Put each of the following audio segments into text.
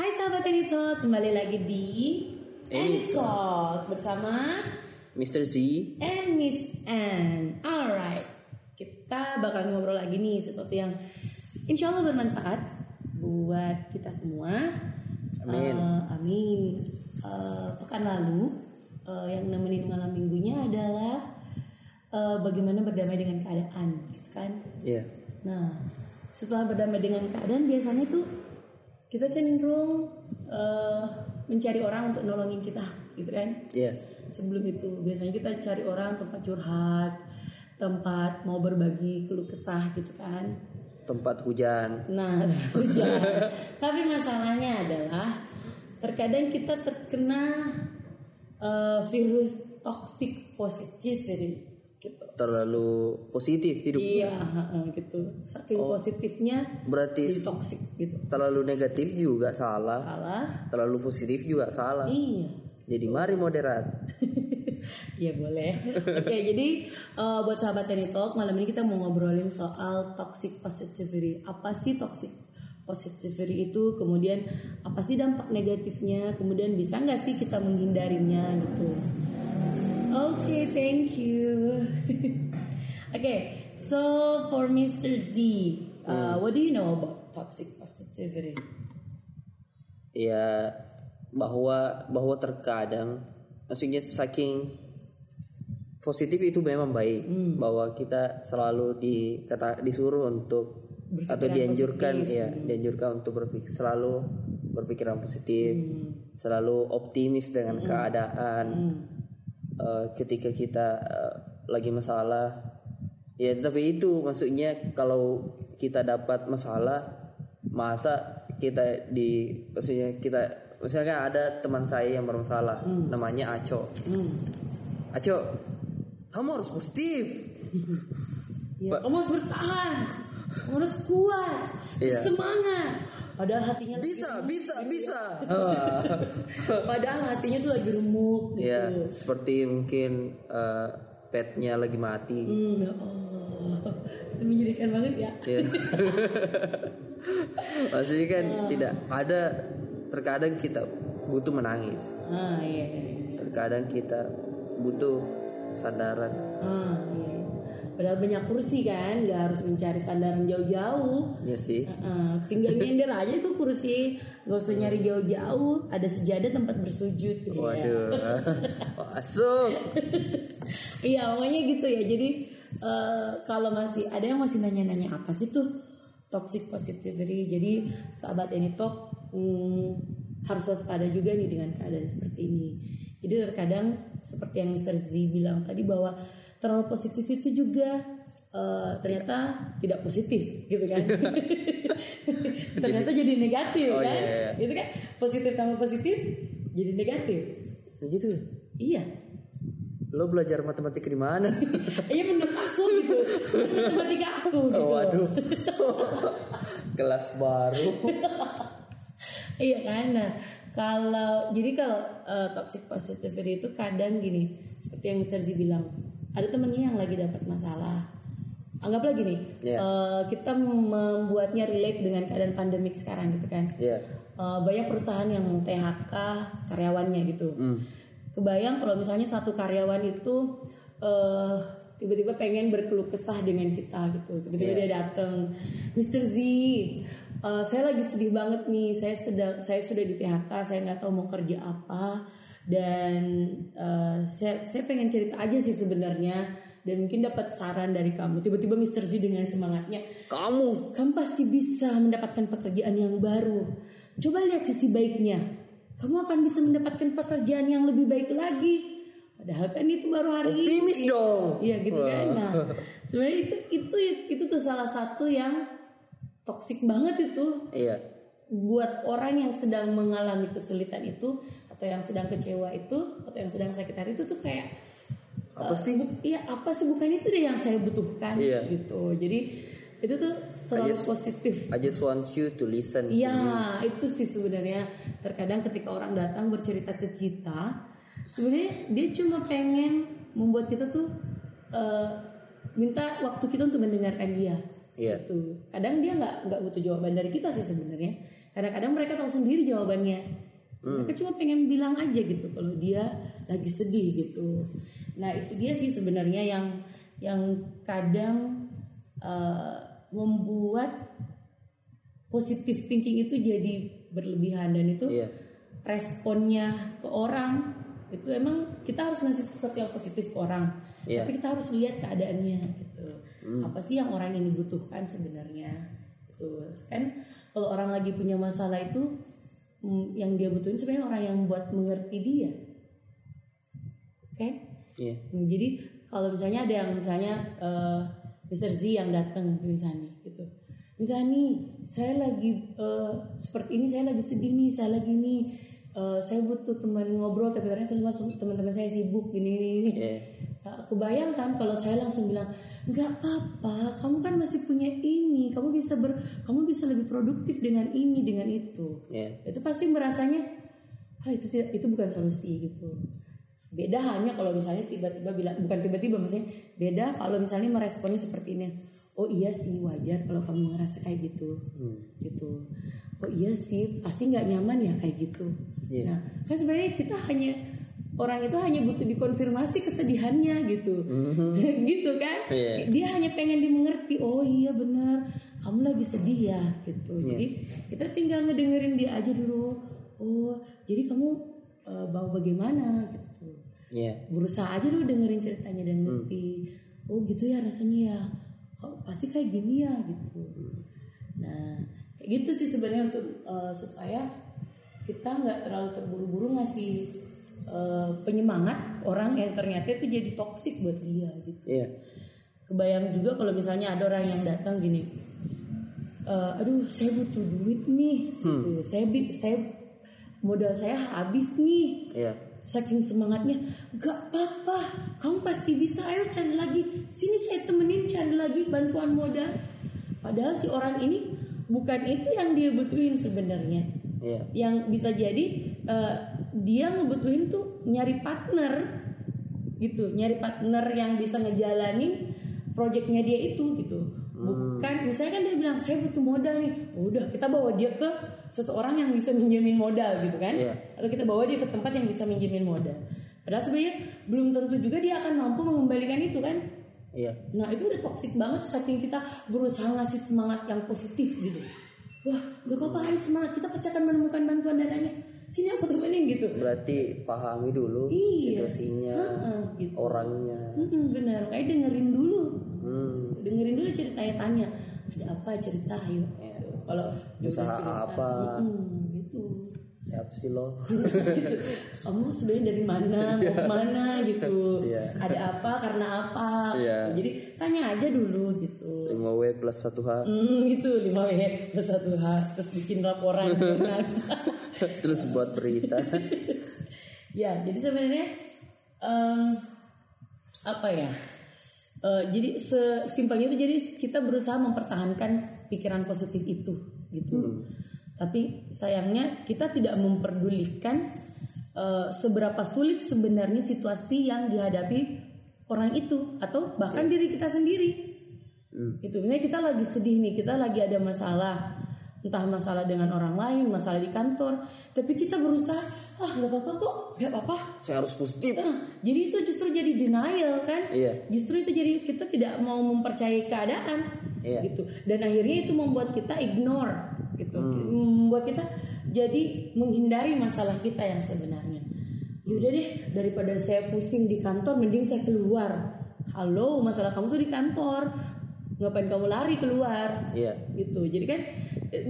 Hai sahabat Any Talk, kembali lagi di Any Talk bersama Mr. Z and Miss Anne. Alright, kita bakal ngobrol lagi nih sesuatu yang insya Allah bermanfaat buat kita semua. Amin. Pekan lalu yang nemenin malam minggunya adalah bagaimana berdamai dengan keadaan, gitu kan? Iya. Yeah. Nah, setelah berdamai dengan keadaan biasanya tuh kita cenderung mencari orang untuk nolongin kita, gitu kan? Iya. Yeah. Sebelum itu biasanya kita cari orang, tempat curhat, tempat mau berbagi keluh kesah, gitu kan? Tempat hujan. Nah, hujan. Tapi masalahnya adalah terkadang kita terkena virus toxic positivity. Gitu. Terlalu positif hidup. Iya, gitu. Saking positifnya berarti toksik gitu. Terlalu negatif juga salah. Terlalu positif juga salah. Iya. Jadi mari moderat. Iya boleh. Oke, jadi buat sahabat Any Talk, malam ini kita mau ngobrolin soal toxic positivity. Apa sih toxic positivity itu? Kemudian apa sih dampak negatifnya? Kemudian bisa nggak sih kita menghindarinya gitu? Okay, thank you. Okay, so for Mr. Z, what do you know about toxic positivity? Ya, bahwa terkadang maksudnya saking positif itu memang baik, bahwa kita selalu disuruh untuk berpikiran atau dianjurkan positif, ya, dianjurkan untuk selalu berpikiran positif, selalu optimis dengan keadaan. Ketika kita lagi masalah, ya tapi itu maksudnya kalau kita dapat masalah, masa kita maksudnya kita misalkan ada teman saya yang bermasalah, namanya Aco. Aco, kamu harus positif. Ya, kamu harus bertahan, kamu harus kuat, semangat. Padahal hatinya bisa. Padahal hatinya tuh lagi remuk gitu. Ya, seperti mungkin petnya lagi mati. Itu menyedihkan banget ya. Yeah. Maksudnya kan tidak ada. Terkadang kita butuh menangis. Iya. Terkadang kita butuh sandaran. Iya. Padahal banyak kursi kan, nggak harus mencari sandaran jauh-jauh. Iya sih. Tinggal nyender aja tuh kursi, nggak usah nyari jauh-jauh. Ada sejadah tempat bersujud. Gitu. Waduh, masuk. Iya, pokoknya gitu ya. Jadi kalau masih ada yang masih nanya-nanya apa sih tuh toxic positivity. Jadi sahabat Any Talk harus waspada juga nih dengan keadaan seperti ini. Jadi terkadang seperti yang Mr. Z bilang tadi bahwa terlalu positif itu juga ternyata tidak positif gitu kan. Ternyata jadi negatif kan. Iya. Gitu kan, positif tambah positif jadi negatif. Begitu. Iya. Lo belajar matematika di mana? Iya menurut aku gitu. Matematika aku gitu. Waduh. Kelas baru. Iya kan. Nah, kalau toxic positivity itu kadang gini, seperti yang Mr. Z bilang, ada temennya yang lagi dapat masalah. Anggaplah gini, kita membuatnya relate dengan keadaan pandemik sekarang gitu kan. Banyak perusahaan yang THK karyawannya gitu. Kebayang kalau misalnya satu karyawan itu tiba-tiba pengen berkeluh kesah dengan kita gitu. Tiba-tiba dia datang, Mr. Z, saya lagi sedih banget nih. Saya sudah di THK, saya nggak tahu mau kerja apa. Dan saya pengen cerita aja sih sebenarnya, dan mungkin dapat saran dari kamu. Tiba-tiba Mr. Z dengan semangatnya, Kamu pasti bisa mendapatkan pekerjaan yang baru. Coba lihat sisi baiknya, kamu akan bisa mendapatkan pekerjaan yang lebih baik lagi. Padahal kan itu baru hari ini. Optimis dong. Iya gitu kan. Nah, sebenarnya itu tuh salah satu yang toksik banget itu. Iya. Buat orang yang sedang mengalami kesulitan itu, atau yang sedang kecewa itu, atau yang sedang sakit hati itu tuh kayak apa sih? Iya apa sih, bukan itu deh yang saya butuhkan gitu. Jadi itu tuh terlalu positif. I just want you to listen. Iya itu sih sebenarnya. Terkadang ketika orang datang bercerita ke kita, sebenarnya dia cuma pengen membuat kita tuh minta waktu kita untuk mendengarkan dia. Gitu. Kadang dia nggak butuh jawaban dari kita sih sebenarnya. Kadang-kadang mereka tahu sendiri jawabannya. Mereka cuma pengen bilang aja gitu kalau dia lagi sedih gitu. Nah itu dia sih sebenarnya yang kadang membuat positive thinking itu jadi berlebihan. Dan itu responnya ke orang itu emang kita harus ngasih sesuatu yang positif ke orang, tapi kita harus lihat keadaannya gitu. Apa sih yang orang ini butuhkan sebenarnya gitu. Kan kalau orang lagi punya masalah itu yang dia butuhin sebenarnya orang yang buat mengerti dia. Jadi kalau misalnya ada yang misalnya Mr. Z yang datang misalnya gitu. Misalnya saya lagi seperti ini, saya lagi sedih nih, saya lagi ini, saya butuh teman ngobrol tapi ternyata semua teman-teman saya sibuk gini. Kebayangkan kalau saya langsung bilang nggak apa-apa, kamu kan masih punya ini, kamu bisa lebih produktif dengan ini dengan itu. Itu pasti merasanya, itu bukan solusi gitu. Beda hanya kalau misalnya tiba-tiba bilang, bukan tiba-tiba maksudnya beda kalau misalnya meresponnya seperti ini. Oh iya sih wajar kalau kamu ngerasa kayak gitu, gitu. Oh iya sih pasti nggak nyaman ya kayak gitu. Nah kan sebenarnya kita hanya orang itu hanya butuh dikonfirmasi kesedihannya gitu, gitu kan? Dia hanya pengen dimengerti. Oh iya benar, kamu lagi sedih ya gitu. Jadi kita tinggal ngedengerin dia aja dulu. Oh jadi kamu mau bagaimana gitu? Berusaha aja dulu dengerin ceritanya dan ngerti. Oh gitu ya rasanya ya. Oh, pasti kayak gini ya gitu. Nah, kayak gitu sih sebenarnya untuk supaya kita nggak terlalu terburu-buru ngasih penyemangat orang yang ternyata itu jadi toksik buat dia gitu. Kebayang juga kalau misalnya ada orang yang datang gini, aduh saya butuh duit nih, gitu. Saya modal saya habis nih. Saking semangatnya, gak apa-apa, kamu pasti bisa, ayo cari lagi, sini saya temenin cari lagi bantuan modal. Padahal si orang ini bukan itu yang dia butuhin sebenarnya. Yang bisa jadi dia ngebutuhin tuh nyari partner gitu, nyari partner yang bisa ngejalanin proyeknya dia itu gitu. Bukan, misalnya kan dia bilang saya butuh modal nih, udah kita bawa dia ke seseorang yang bisa minjemin modal gitu kan, atau kita bawa dia ke tempat yang bisa minjemin modal. Padahal sebenarnya belum tentu juga dia akan mampu mengembalikan itu kan. Nah itu udah toksik banget saking kita berusaha ngasih semangat yang positif gitu. Wah gak apa-apa, semangat, kita pasti akan menemukan bantuan dananya, sini aku temenin gitu. Berarti pahami dulu situasinya, gitu. Orangnya. Benar, kayak dengerin dulu. Dengerin dulu ceritanya, tanya ada apa cerita, ayo. Kalau usaha apa gitu. Siapa sih lo? Kamu sebenarnya dari mana, mau kemana gitu. Ada apa, karena apa. Jadi tanya aja dulu gitu. 5W+1H. Gitu 5W+1H. Terus bikin laporan. Terus buat berita. Ya jadi sebenarnya apa ya, jadi sesimpelnya itu jadi kita berusaha mempertahankan pikiran positif itu gitu. Tapi sayangnya kita tidak memperdulikan seberapa sulit sebenarnya situasi yang dihadapi orang itu atau bahkan diri kita sendiri. Itu misalnya kita lagi sedih nih, kita lagi ada masalah, entah masalah dengan orang lain, masalah di kantor, tapi kita berusaha nggak apa-apa kok, nggak apa-apa, saya harus positif. Jadi itu justru jadi denial kan. Justru itu jadi kita tidak mau mempercayai keadaan gitu. Dan akhirnya itu membuat kita ignore gitu, membuat kita jadi menghindari masalah kita yang sebenarnya. Yaudah deh, daripada saya pusing di kantor mending saya keluar. Halo, masalah kamu tuh di kantor, ngapain kamu lari keluar? Gitu. Jadi kan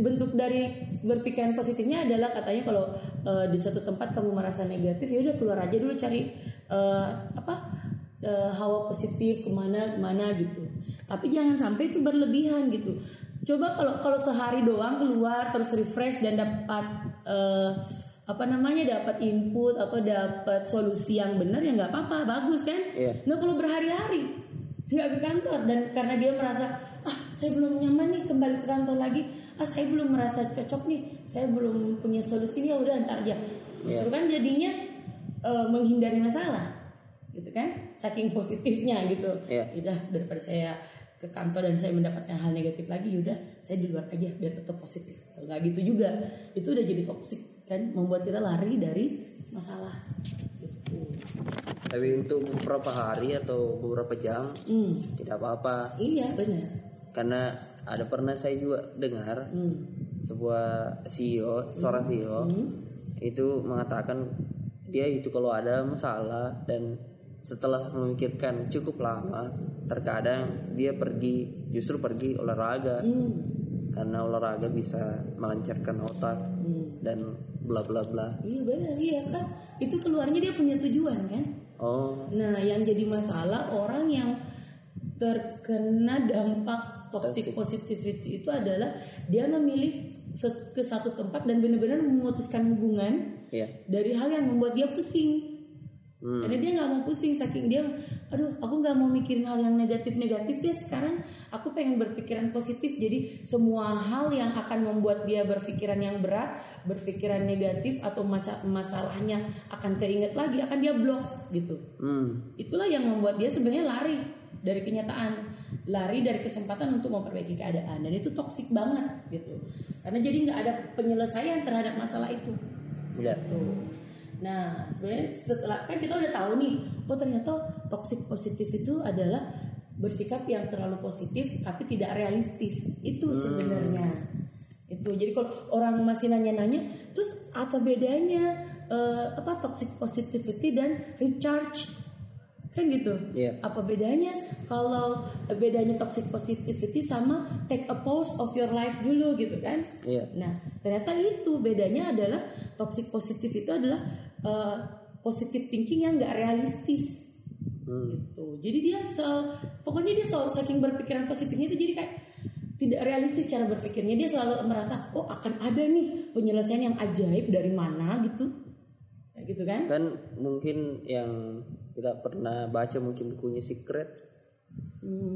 bentuk dari berpikiran positifnya adalah katanya kalau di suatu tempat kamu merasa negatif, ya udah keluar aja dulu cari hawa positif kemana gitu. Tapi jangan sampai itu berlebihan gitu. Coba kalau sehari doang keluar terus refresh dan dapat dapat input atau dapat solusi yang benar, ya nggak apa-apa, bagus kan? Nah kalau berhari-hari nggak ke kantor dan karena dia merasa saya belum nyaman nih kembali ke kantor lagi, saya belum merasa cocok nih, saya belum punya solusi nih, udah ntar aja. Itu kan jadinya menghindari masalah gitu kan, saking positifnya gitu. Udah daripada saya ke kantor dan saya mendapatkan hal negatif lagi, yaudah saya di luar aja biar tetap positif. Nggak gitu juga, itu udah jadi toksik kan, membuat kita lari dari masalah. Tapi untuk beberapa hari atau beberapa jam tidak apa-apa. Iya benar. Karena ada pernah saya juga dengar sebuah CEO, seorang CEO itu mengatakan dia itu kalau ada masalah dan setelah memikirkan cukup lama, terkadang dia pergi, justru pergi olahraga karena olahraga bisa melancarkan otak dan bla bla bla. Iya benar, iya kan. Itu keluarnya dia punya tujuan kan. Oh. Nah, yang jadi masalah orang yang terkena dampak toxic positivity itu adalah dia memilih ke satu tempat dan benar-benar memutuskan hubungan dari hal yang membuat dia pusing. Karena dia nggak mau pusing, saking dia, aduh, aku nggak mau mikirin hal yang negatif-negatif deh sekarang. Aku pengen berpikiran positif. Jadi semua hal yang akan membuat dia berpikiran yang berat, berpikiran negatif atau masalahnya akan keinget lagi, akan dia blok gitu. Itulah yang membuat dia sebenarnya lari dari kenyataan, lari dari kesempatan untuk memperbaiki keadaan. Dan itu toksik banget gitu. Karena jadi nggak ada penyelesaian terhadap masalah itu. Gitu. Nah, sebenarnya setelah kan kita udah tahu nih, oh ternyata toxic positif itu adalah bersikap yang terlalu positif tapi tidak realistis. Itu sebenarnya. Itu. Jadi kalau orang masih nanya-nanya, terus apa bedanya apa toxic positivity dan recharge? Kan gitu. Yeah. Apa bedanya? Kalau bedanya toxic positivity sama take a pause of your life dulu gitu kan? Yeah. Nah, ternyata itu bedanya adalah toxic positif itu adalah positive thinking yang nggak realistis gitu. Jadi dia pokoknya dia selalu saking berpikiran positifnya itu jadi kayak tidak realistis cara berpikirnya. Dia selalu merasa oh akan ada nih penyelesaian yang ajaib dari mana gitu, kayak gitu kan? Kan mungkin yang kita pernah baca mungkin bukunya Secret.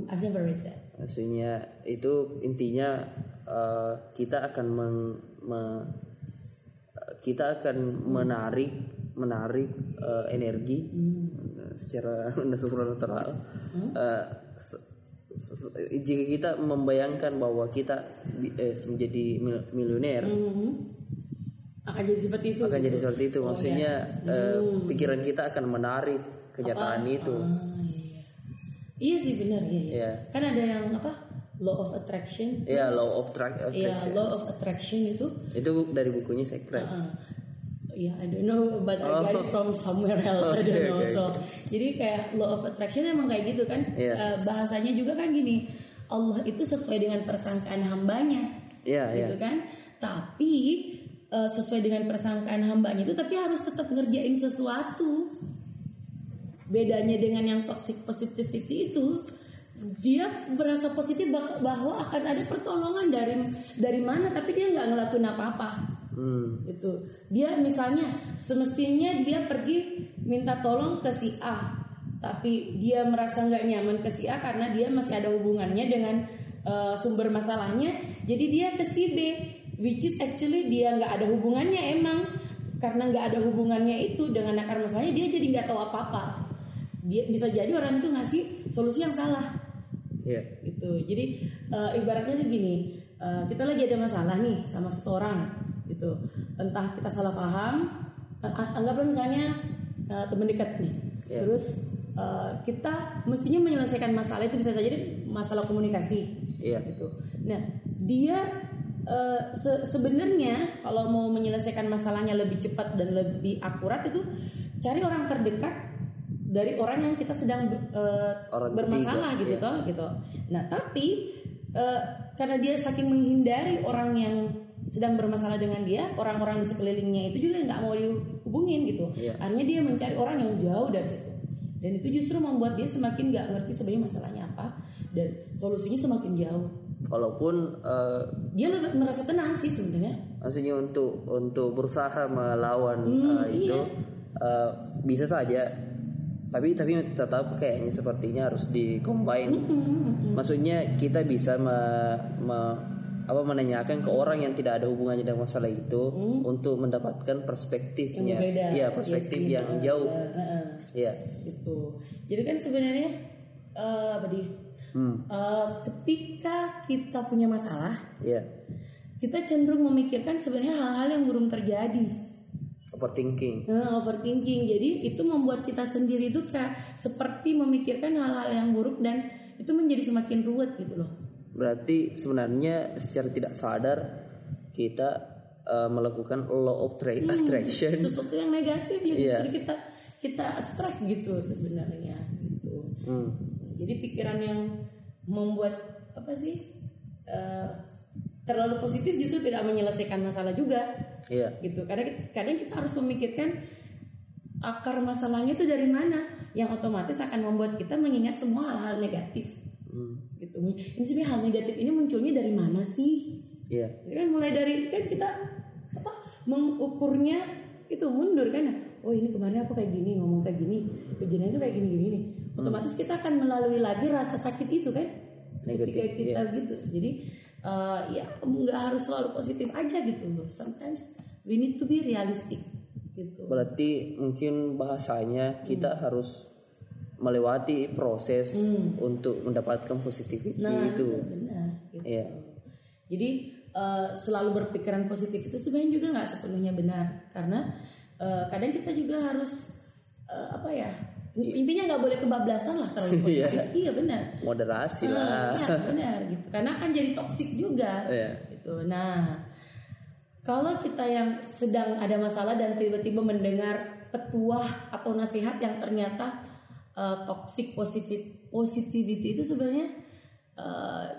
I've never read that. Maksudnya itu intinya kita akan menarik energi secara supernatural. Jika kita membayangkan bahwa kita menjadi miliuner, akan jadi seperti itu. Akan gitu. Jadi seperti itu, maksudnya pikiran kita akan menarik kenyataan itu. Iya sih benar ya. Yeah. Kan ada yang apa? Law of attraction. Iya, Law of attraction itu. Itu dari bukunya Secret. Yeah, I don't know, but I got it from somewhere else. I don't know. So, jadi kayak Law of attraction emang kayak gitu kan. Yeah. Bahasanya juga kan gini, Allah itu sesuai dengan persangkaan hambanya. Iya, gitu kan. Tapi sesuai dengan persangkaan hambanya itu, tapi harus tetap ngerjain sesuatu. Bedanya dengan yang toxic positivity itu, dia berasa positif bahwa akan ada pertolongan dari mana, tapi dia nggak ngelakuin apa-apa. Itu dia misalnya semestinya dia pergi minta tolong ke si A, tapi dia merasa nggak nyaman ke si A karena dia masih ada hubungannya dengan sumber masalahnya, jadi dia ke si B, which is actually dia nggak ada hubungannya emang, karena nggak ada hubungannya itu dengan akar masalahnya, dia jadi nggak tahu apa-apa. Dia bisa jadi orang itu ngasih solusi yang salah, gitu. Jadi ibaratnya tuh gini, kita lagi ada masalah nih sama seseorang, gitu. Entah kita salah paham, anggaplah misalnya teman dekat nih, terus kita mestinya menyelesaikan masalah itu bisa saja masalah komunikasi, gitu. Nah dia sebenarnya kalau mau menyelesaikan masalahnya lebih cepat dan lebih akurat itu cari orang terdekat dari orang yang kita sedang bermasalah gitu toh gitu. Nah tapi karena dia saking menghindari orang yang sedang bermasalah dengan dia, orang-orang di sekelilingnya itu juga nggak mau dihubungin gitu. Akhirnya dia mencari orang yang jauh dari situ. Dan itu justru membuat dia semakin nggak ngerti sebenarnya masalahnya apa dan solusinya semakin jauh. Walaupun dia merasa tenang sih sebenarnya. Maksudnya untuk berusaha melawan itu bisa saja. Tapi tetap kayaknya sepertinya harus di-combine. Maksudnya kita bisa menanyakan ke orang yang tidak ada hubungannya dengan masalah itu untuk mendapatkan perspektifnya. Iya, perspektif yang jauh. Iya. Gitu. Jadi kan sebenarnya Ketika kita punya masalah, kita cenderung memikirkan sebenarnya hal-hal yang belum terjadi. Overthinking. Overthinking. Jadi itu membuat kita sendiri itu kayak seperti memikirkan hal-hal yang buruk dan itu menjadi semakin ruwet gitu loh. Berarti sebenarnya secara tidak sadar kita melakukan law of attraction. Sesuatu yang negatif ya, justru kita attract gitu sebenarnya gitu. Jadi pikiran yang membuat apa sih terlalu positif justru tidak menyelesaikan masalah juga. Iya. Gitu. Kadang kita harus memikirkan akar masalahnya itu dari mana, yang otomatis akan membuat kita mengingat semua hal-hal negatif. Gitu. Ini sebenarnya hal negatif ini munculnya dari mana sih? Iya. Kan mulai dari kan kita apa mengukurnya itu mundur kan? Oh ini kemarin aku kayak gini, ngomong kayak gini, kejadian itu kayak gini-gini nih. Otomatis kita akan melalui lagi rasa sakit itu kan? Negatif. Ketika kita gitu. Jadi ya nggak harus selalu positif aja gitu loh. Sometimes we need to be realistic gitu. Berarti mungkin bahasanya kita harus melewati proses untuk mendapatkan positivity itu. Benar, gitu. Yeah. Jadi selalu berpikiran positif itu sebenarnya juga nggak sepenuhnya benar karena kadang kita juga harus apa ya? Intinya nggak boleh kebablasan lah terlalu positif. Iya benar. Moderasi lah. Iya benar gitu. Karena akan jadi toksik juga. Gitu. Nah, kalau kita yang sedang ada masalah dan tiba-tiba mendengar petuah atau nasihat yang ternyata toxic positivity itu sebenarnya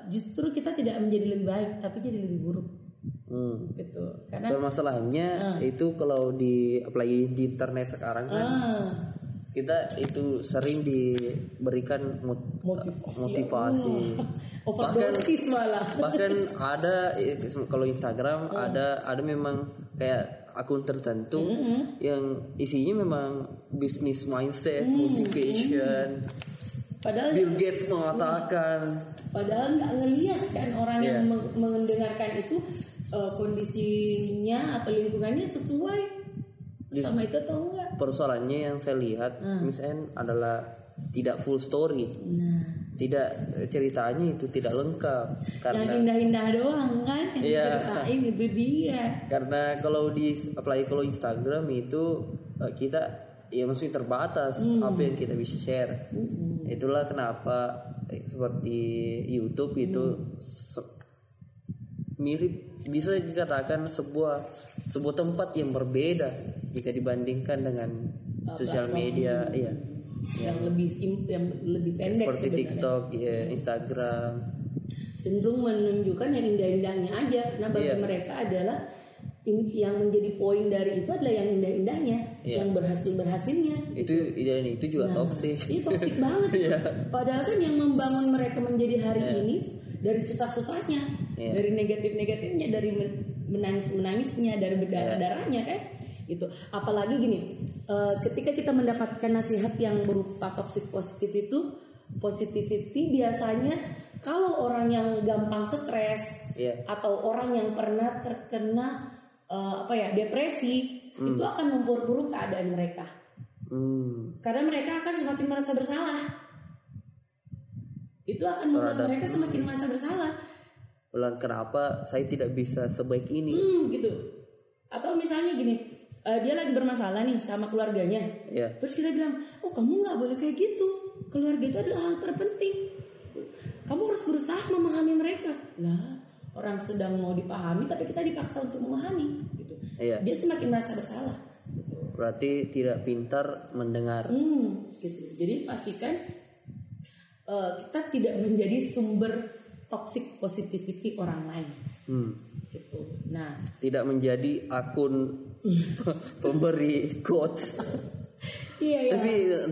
justru kita tidak menjadi lebih baik tapi jadi lebih buruk. Gitu. Karena permasalahannya itu kalau di apalagi di internet sekarang kan. Kita itu sering diberikan motivasi. Bahkan ada kalau Instagram ada memang kayak akun tertentu yang isinya memang business mindset, motivation. Padahal Bill Gates mengatakan. Padahal nggak ngelihat kan orang yang mendengarkan itu kondisinya atau lingkungannya sesuai. Sama itu atau enggak? Persoalannya yang saya lihat Miss Anne adalah tidak full story. Tidak ceritanya itu tidak lengkap karena yang indah-indah doang kan yang diceritain itu dia. Karena kalau di apalagi kalau Instagram itu kita ya maksudnya terbatas apa yang kita bisa share. Itulah kenapa seperti YouTube itu mirip bisa dikatakan sebuah tempat yang berbeda jika dibandingkan dengan sosial media yang lebih simple, yang lebih pendek seperti sebenarnya. TikTok, Instagram cenderung menunjukkan yang indah-indahnya aja. Nah bagi mereka adalah yang menjadi poin dari itu adalah yang indah-indahnya, yang berhasilnya. Itu juga toksik. Ini toksik banget. Padahal kan yang membangun mereka menjadi hari ini dari susah-susahnya, dari negatif-negatifnya, dari menangis-menangisnya, dari berdarah-darahnya kan. Gitu. Apalagi gini, ketika kita mendapatkan nasihat yang berupa toxic positivity biasanya kalau orang yang gampang stres atau orang yang pernah terkena depresi itu akan memperburuk keadaan mereka. Karena mereka akan semakin merasa bersalah. Itu akan membuat mereka semakin merasa bersalah. Kenapa saya tidak bisa sebaik ini? Gitu. Atau misalnya gini. Dia lagi bermasalah nih sama keluarganya. Terus kita bilang, oh kamu gak boleh kayak gitu. Keluarga itu adalah hal terpenting. Kamu harus berusaha memahami mereka. Lah, orang sedang mau dipahami tapi kita dipaksa untuk memahami gitu. Dia semakin merasa bersalah gitu. Berarti tidak pintar mendengar. Gitu. Jadi pastikan kita tidak menjadi sumber toxic positivity orang lain. Gitu. Nah, tidak menjadi akun pemberi quotes. Tapi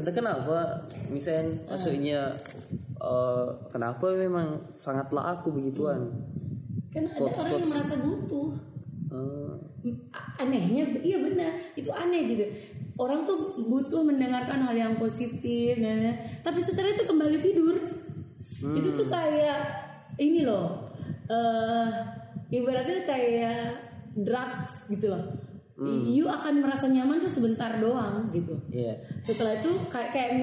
kenapa misalnya maksudnya kenapa memang sangat laku begituan? Kan ada orang yang merasa butuh. Anehnya iya benar, itu aneh gitu. Orang tuh butuh mendengarkan hal yang positif tapi setelah itu kembali tidur. Itu tuh kayak ini loh. Ibaratnya kayak drugs gitu loh. You akan merasa nyaman tuh sebentar doang gitu. Yeah. Setelah itu kayak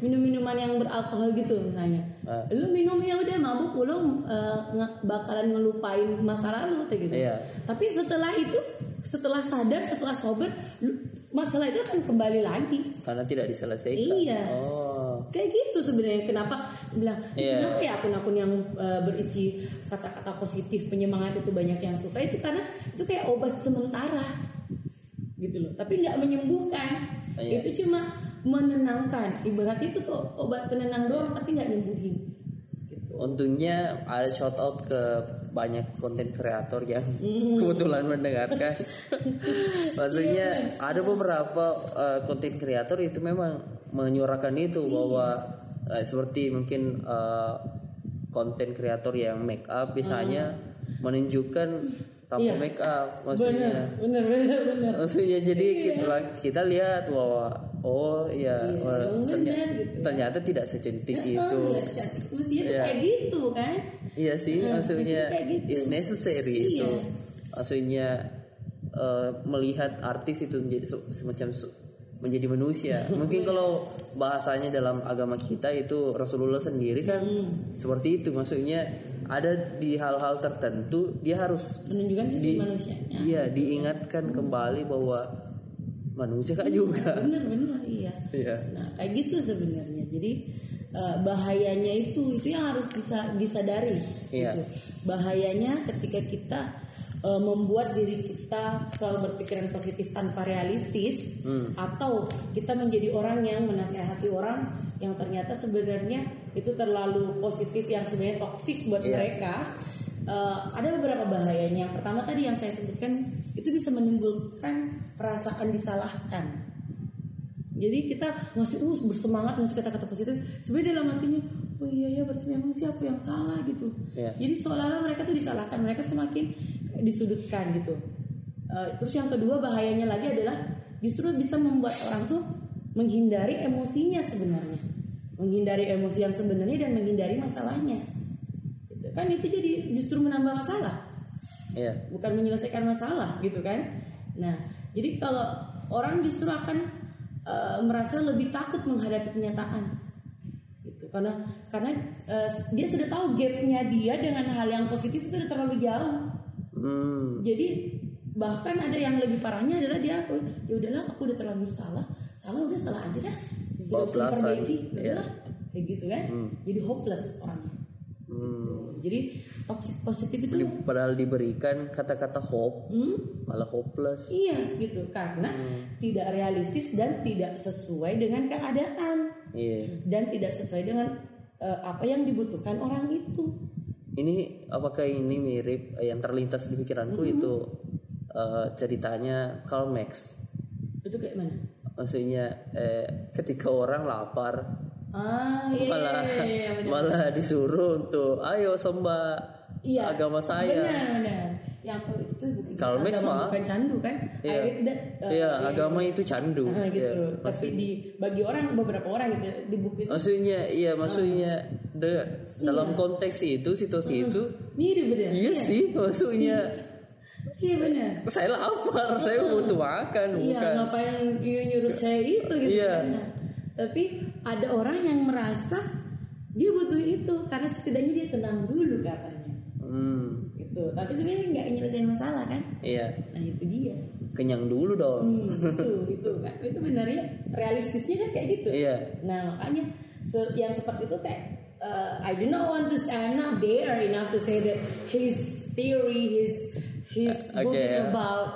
minum minuman yang beralkohol gitu misalnya. Lu minum ya udah mabuk, lu bakalan ngelupain masa lalu kayak gitu. Yeah. Tapi setelah itu, setelah sadar, setelah sober, masalah itu akan kembali lagi. Karena tidak diselesaikan. Iya. Oh. Kayak gitu sebenarnya. Kenapa bilang? Yeah. Kenapa ya akun-akun yang berisi kata-kata positif, penyemangat itu banyak yang suka itu karena itu kayak obat sementara. Gitu loh, tapi nggak menyembuhkan. Iya. Itu cuma menenangkan. Ibarat itu tuh obat penenang doang, tapi nggak nyembuhin. Gitu. Untungnya ada shout out ke banyak konten kreator yang kebetulan mendengarkan. Maksudnya ada beberapa konten kreator itu memang menyuarakan itu bahwa seperti mungkin konten kreator yang make up misalnya menunjukkan tanpa make up maksudnya. Benar. Maksudnya jadi kita lihat bahwa ternyata tidak secantik itu. Mestinya kayak gitu kan? Iya sih, maksudnya gitu. It's necessary itu. Maksudnya melihat artis itu menjadi semacam menjadi manusia. Mungkin kalau bahasanya dalam agama kita itu Rasulullah sendiri kan seperti itu maksudnya. Ada di hal-hal tertentu dia harus menunjukkan sisi manusianya. Iya, diingatkan kembali bahwa manusia juga. Benar, iya. Nah, kayak gitu sebenarnya. Jadi bahayanya itu yang harus disadari. Iya. Gitu. Bahayanya ketika kita membuat diri kita selalu berpikiran positif tanpa realistis, atau kita menjadi orang yang menasihati orang yang ternyata sebenarnya itu terlalu positif yang sebenarnya toksik buat mereka. Ada beberapa bahayanya. Yang pertama tadi yang saya sebutkan itu bisa menimbulkan perasaan disalahkan. Jadi kita masih bersemangat dengan kata-kata positif, sebenarnya dalam hatinya, oh iya berarti memang siapa yang salah gitu. Yeah. Jadi seolah-olah mereka tuh disalahkan, mereka semakin disudutkan gitu. Terus yang kedua bahayanya lagi adalah justru bisa membuat orang tuh menghindari emosinya sebenarnya. Menghindari emosi yang sebenarnya dan menghindari masalahnya, gitu. Kan itu jadi justru menambah masalah, bukan menyelesaikan masalah, gitu kan? Nah, jadi kalau orang justru akan merasa lebih takut menghadapi kenyataan, gitu. Karena dia sudah tahu gapnya dia dengan hal yang positif itu sudah terlalu jauh. Jadi bahkan ada yang lebih parahnya adalah dia, ya udahlah aku udah terlalu salah udah salah aja dah. Hopeless-an kayak gitu kan. Jadi hopeless orangnya. Jadi toxic positivity itu padahal diberikan kata-kata hope, malah hopeless. Iya gitu, karena tidak realistis dan tidak sesuai dengan keadaan. Dan tidak sesuai dengan apa yang dibutuhkan orang itu. Ini apakah ini mirip yang terlintas di pikiranku itu ceritanya Karl Marx. Itu kayak mana? Maksudnya ketika orang lapar malah disuruh untuk ayo sembah agama saya. Benar. Yang itu Karl Marx bukan candu kan? Agama itu candu. Gitu. Tapi maksudnya, bagi orang beberapa orang gitu di buku itu. Maksudnya dalam konteks itu situasi itu mirip benar. Iya sih maksudnya. Iya benar. Saya lapar, saya butuh makan, bukan. Iya, ngapain nyuruh saya itu gitu. Iya. Benar. Tapi ada orang yang merasa dia butuh itu karena setidaknya dia tenang dulu katanya. Gitu. Tapi sebenarnya enggak nyelesain masalah kan? Iya. Nah, itu dia. Kenyang dulu dong. Itu kan. Itu benarnya realistisnya kan kayak gitu. Iya. Nah, makanya yang seperti itu kayak I do not want to say, I'm not there enough to say that his book is about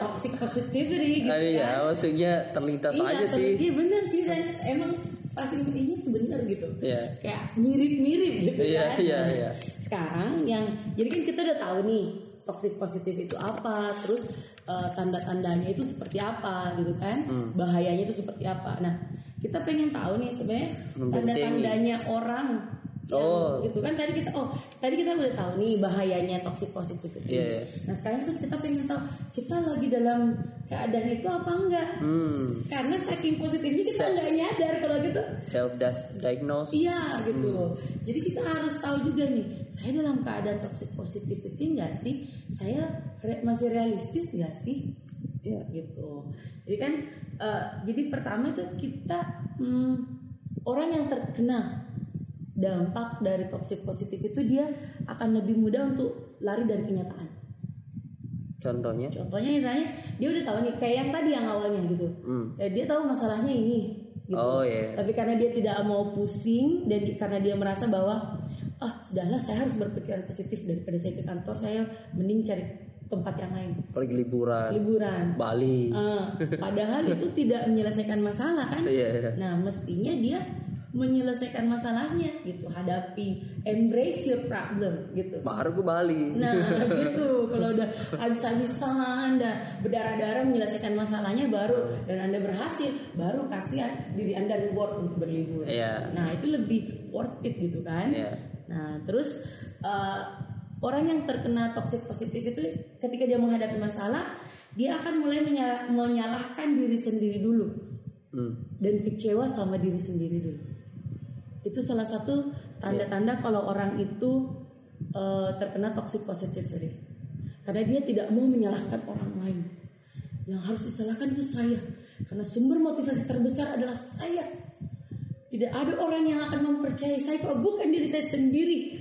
toxic positivity gitu kan. Ya, maksudnya terlintas aja sih. Iya benar sih, dan emang pasti ini sebenar gitu. Kayak mirip-mirip gitu kan. Iya. Sekarang jadi kan kita udah tahu nih toxic positivity itu apa, terus tanda-tandanya itu seperti apa gitu kan. Bahayanya itu seperti apa. Nah, kita pengen tahu nih sebenarnya tanda-tandanya orang. Gitu kan tadi kita udah tahu nih bahayanya toxic positivity. Nah sekarang tuh kita pengen tahu kita lagi dalam keadaan itu apa enggak? Karena saking positifnya kita nggak nyadar kalau gitu. Self diagnose. Iya gitu. Jadi kita harus tahu juga nih saya dalam keadaan toxic positivity nggak sih? Saya masih realistis nggak sih? yeah. gitu. Jadi kan jadi pertama itu kita orang yang terkena dampak dari toxic positif itu dia akan lebih mudah untuk lari dari kenyataan. Contohnya? Contohnya misalnya dia udah tahu nih kayak yang tadi yang awalnya gitu. Ya, dia tahu masalahnya ini. Gitu. Oh iya. Yeah. Tapi karena dia tidak mau pusing dan karena dia merasa bahwa sudahlah saya harus berpikiran positif daripada saya ke kantor, saya mending cari tempat yang lain. Pergi liburan. Bali. Padahal itu tidak menyelesaikan masalah kan? Yeah. Nah, mestinya dia menyelesaikan masalahnya gitu, hadapi, embrace your problem gitu. Baru ke Bali. Nah, gitu. Kalau udah habis-habisan Anda berdarah-darah menyelesaikan masalahnya baru dan Anda berhasil, baru kasih diri Anda reward untuk berlibur. Yeah. Nah, itu lebih worth it gitu kan? Yeah. Nah, terus orang yang terkena toxic positif itu ketika dia menghadapi masalah, dia akan mulai menyalahkan diri sendiri dulu. Dan kecewa sama diri sendiri dulu. Itu salah satu tanda-tanda kalau orang itu terkena toxic positivity. Karena dia tidak mau menyalahkan orang lain. Yang harus disalahkan itu saya. Karena sumber motivasi terbesar adalah saya. Tidak ada orang yang akan mempercayai saya kalau bukan diri saya sendiri.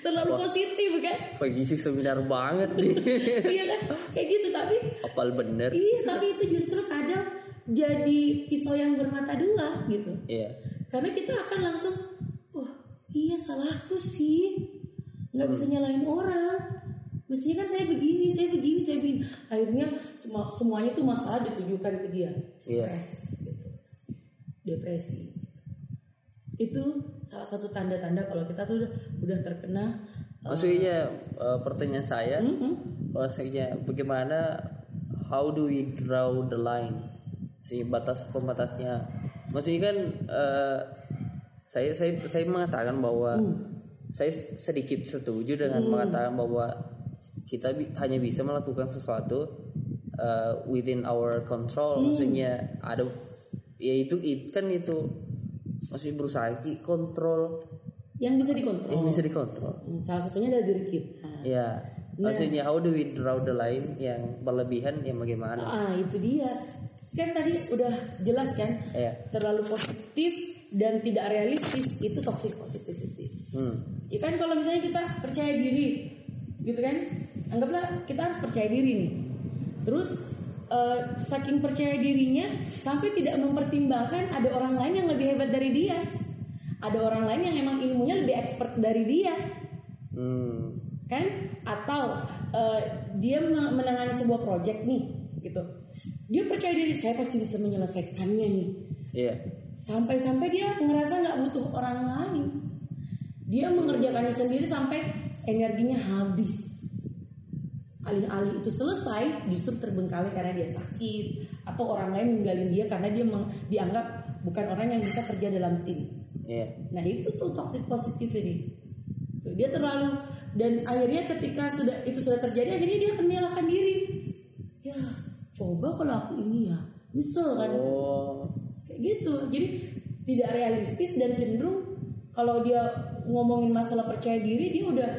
Terlalu positif kan? Pagi sih seminar banget nih. Iya kan? Kayak gitu tapi apal bener. Iya, tapi itu justru kadang jadi pisau yang bermata dua gitu. Iya. Karena kita akan langsung, iya salahku sih, nggak bisa nyalahin orang. Mestinya kan saya begini. Akhirnya semuanya tuh masalah ditujukan ke dia. Stres, gitu. Depresi. Itu salah satu tanda-tanda kalau kita tuh udah terkena. Maksudnya pertanyaan saya, maksudnya bagaimana? How do we draw the line? Si batas pembatasnya. Maksudnya kan saya mengatakan bahwa saya sedikit setuju dengan mengatakan bahwa kita hanya bisa melakukan sesuatu within our control. Maksudnya ada ya itu maksudnya berusaha kontrol yang bisa dikontrol. Salah satunya dari diri kita. Ya. Maksudnya how do we draw the line yang berlebihan yang bagaimana? Itu dia. Kan tadi udah jelas kan, terlalu positif dan tidak realistis itu toxic positivity. Ya kan kalau misalnya kita percaya diri, gitu kan? Anggaplah kita harus percaya diri nih. Terus saking percaya dirinya sampai tidak mempertimbangkan ada orang lain yang lebih hebat dari dia, ada orang lain yang emang ilmunya lebih expert dari dia, kan? Atau dia menangani sebuah project nih, gitu. Dia percaya diri saya pasti bisa menyelesaikannya nih. Iya. Sampai-sampai dia ngerasa nggak butuh orang lain. Dia mengerjakannya sendiri sampai energinya habis. Alih-alih itu selesai, justru terbengkalai karena dia sakit atau orang lain ninggalin dia karena dia dianggap bukan orang yang bisa kerja dalam tim. Iya. Nah itu tuh toxic positivity. Tuh, dia terlalu dan akhirnya ketika sudah terjadi akhirnya dia menyalahkan diri. Ya. Coba kalau aku ini ya nyesel kan. Kayak gitu. Jadi tidak realistis dan cenderung kalau dia ngomongin masalah percaya diri dia udah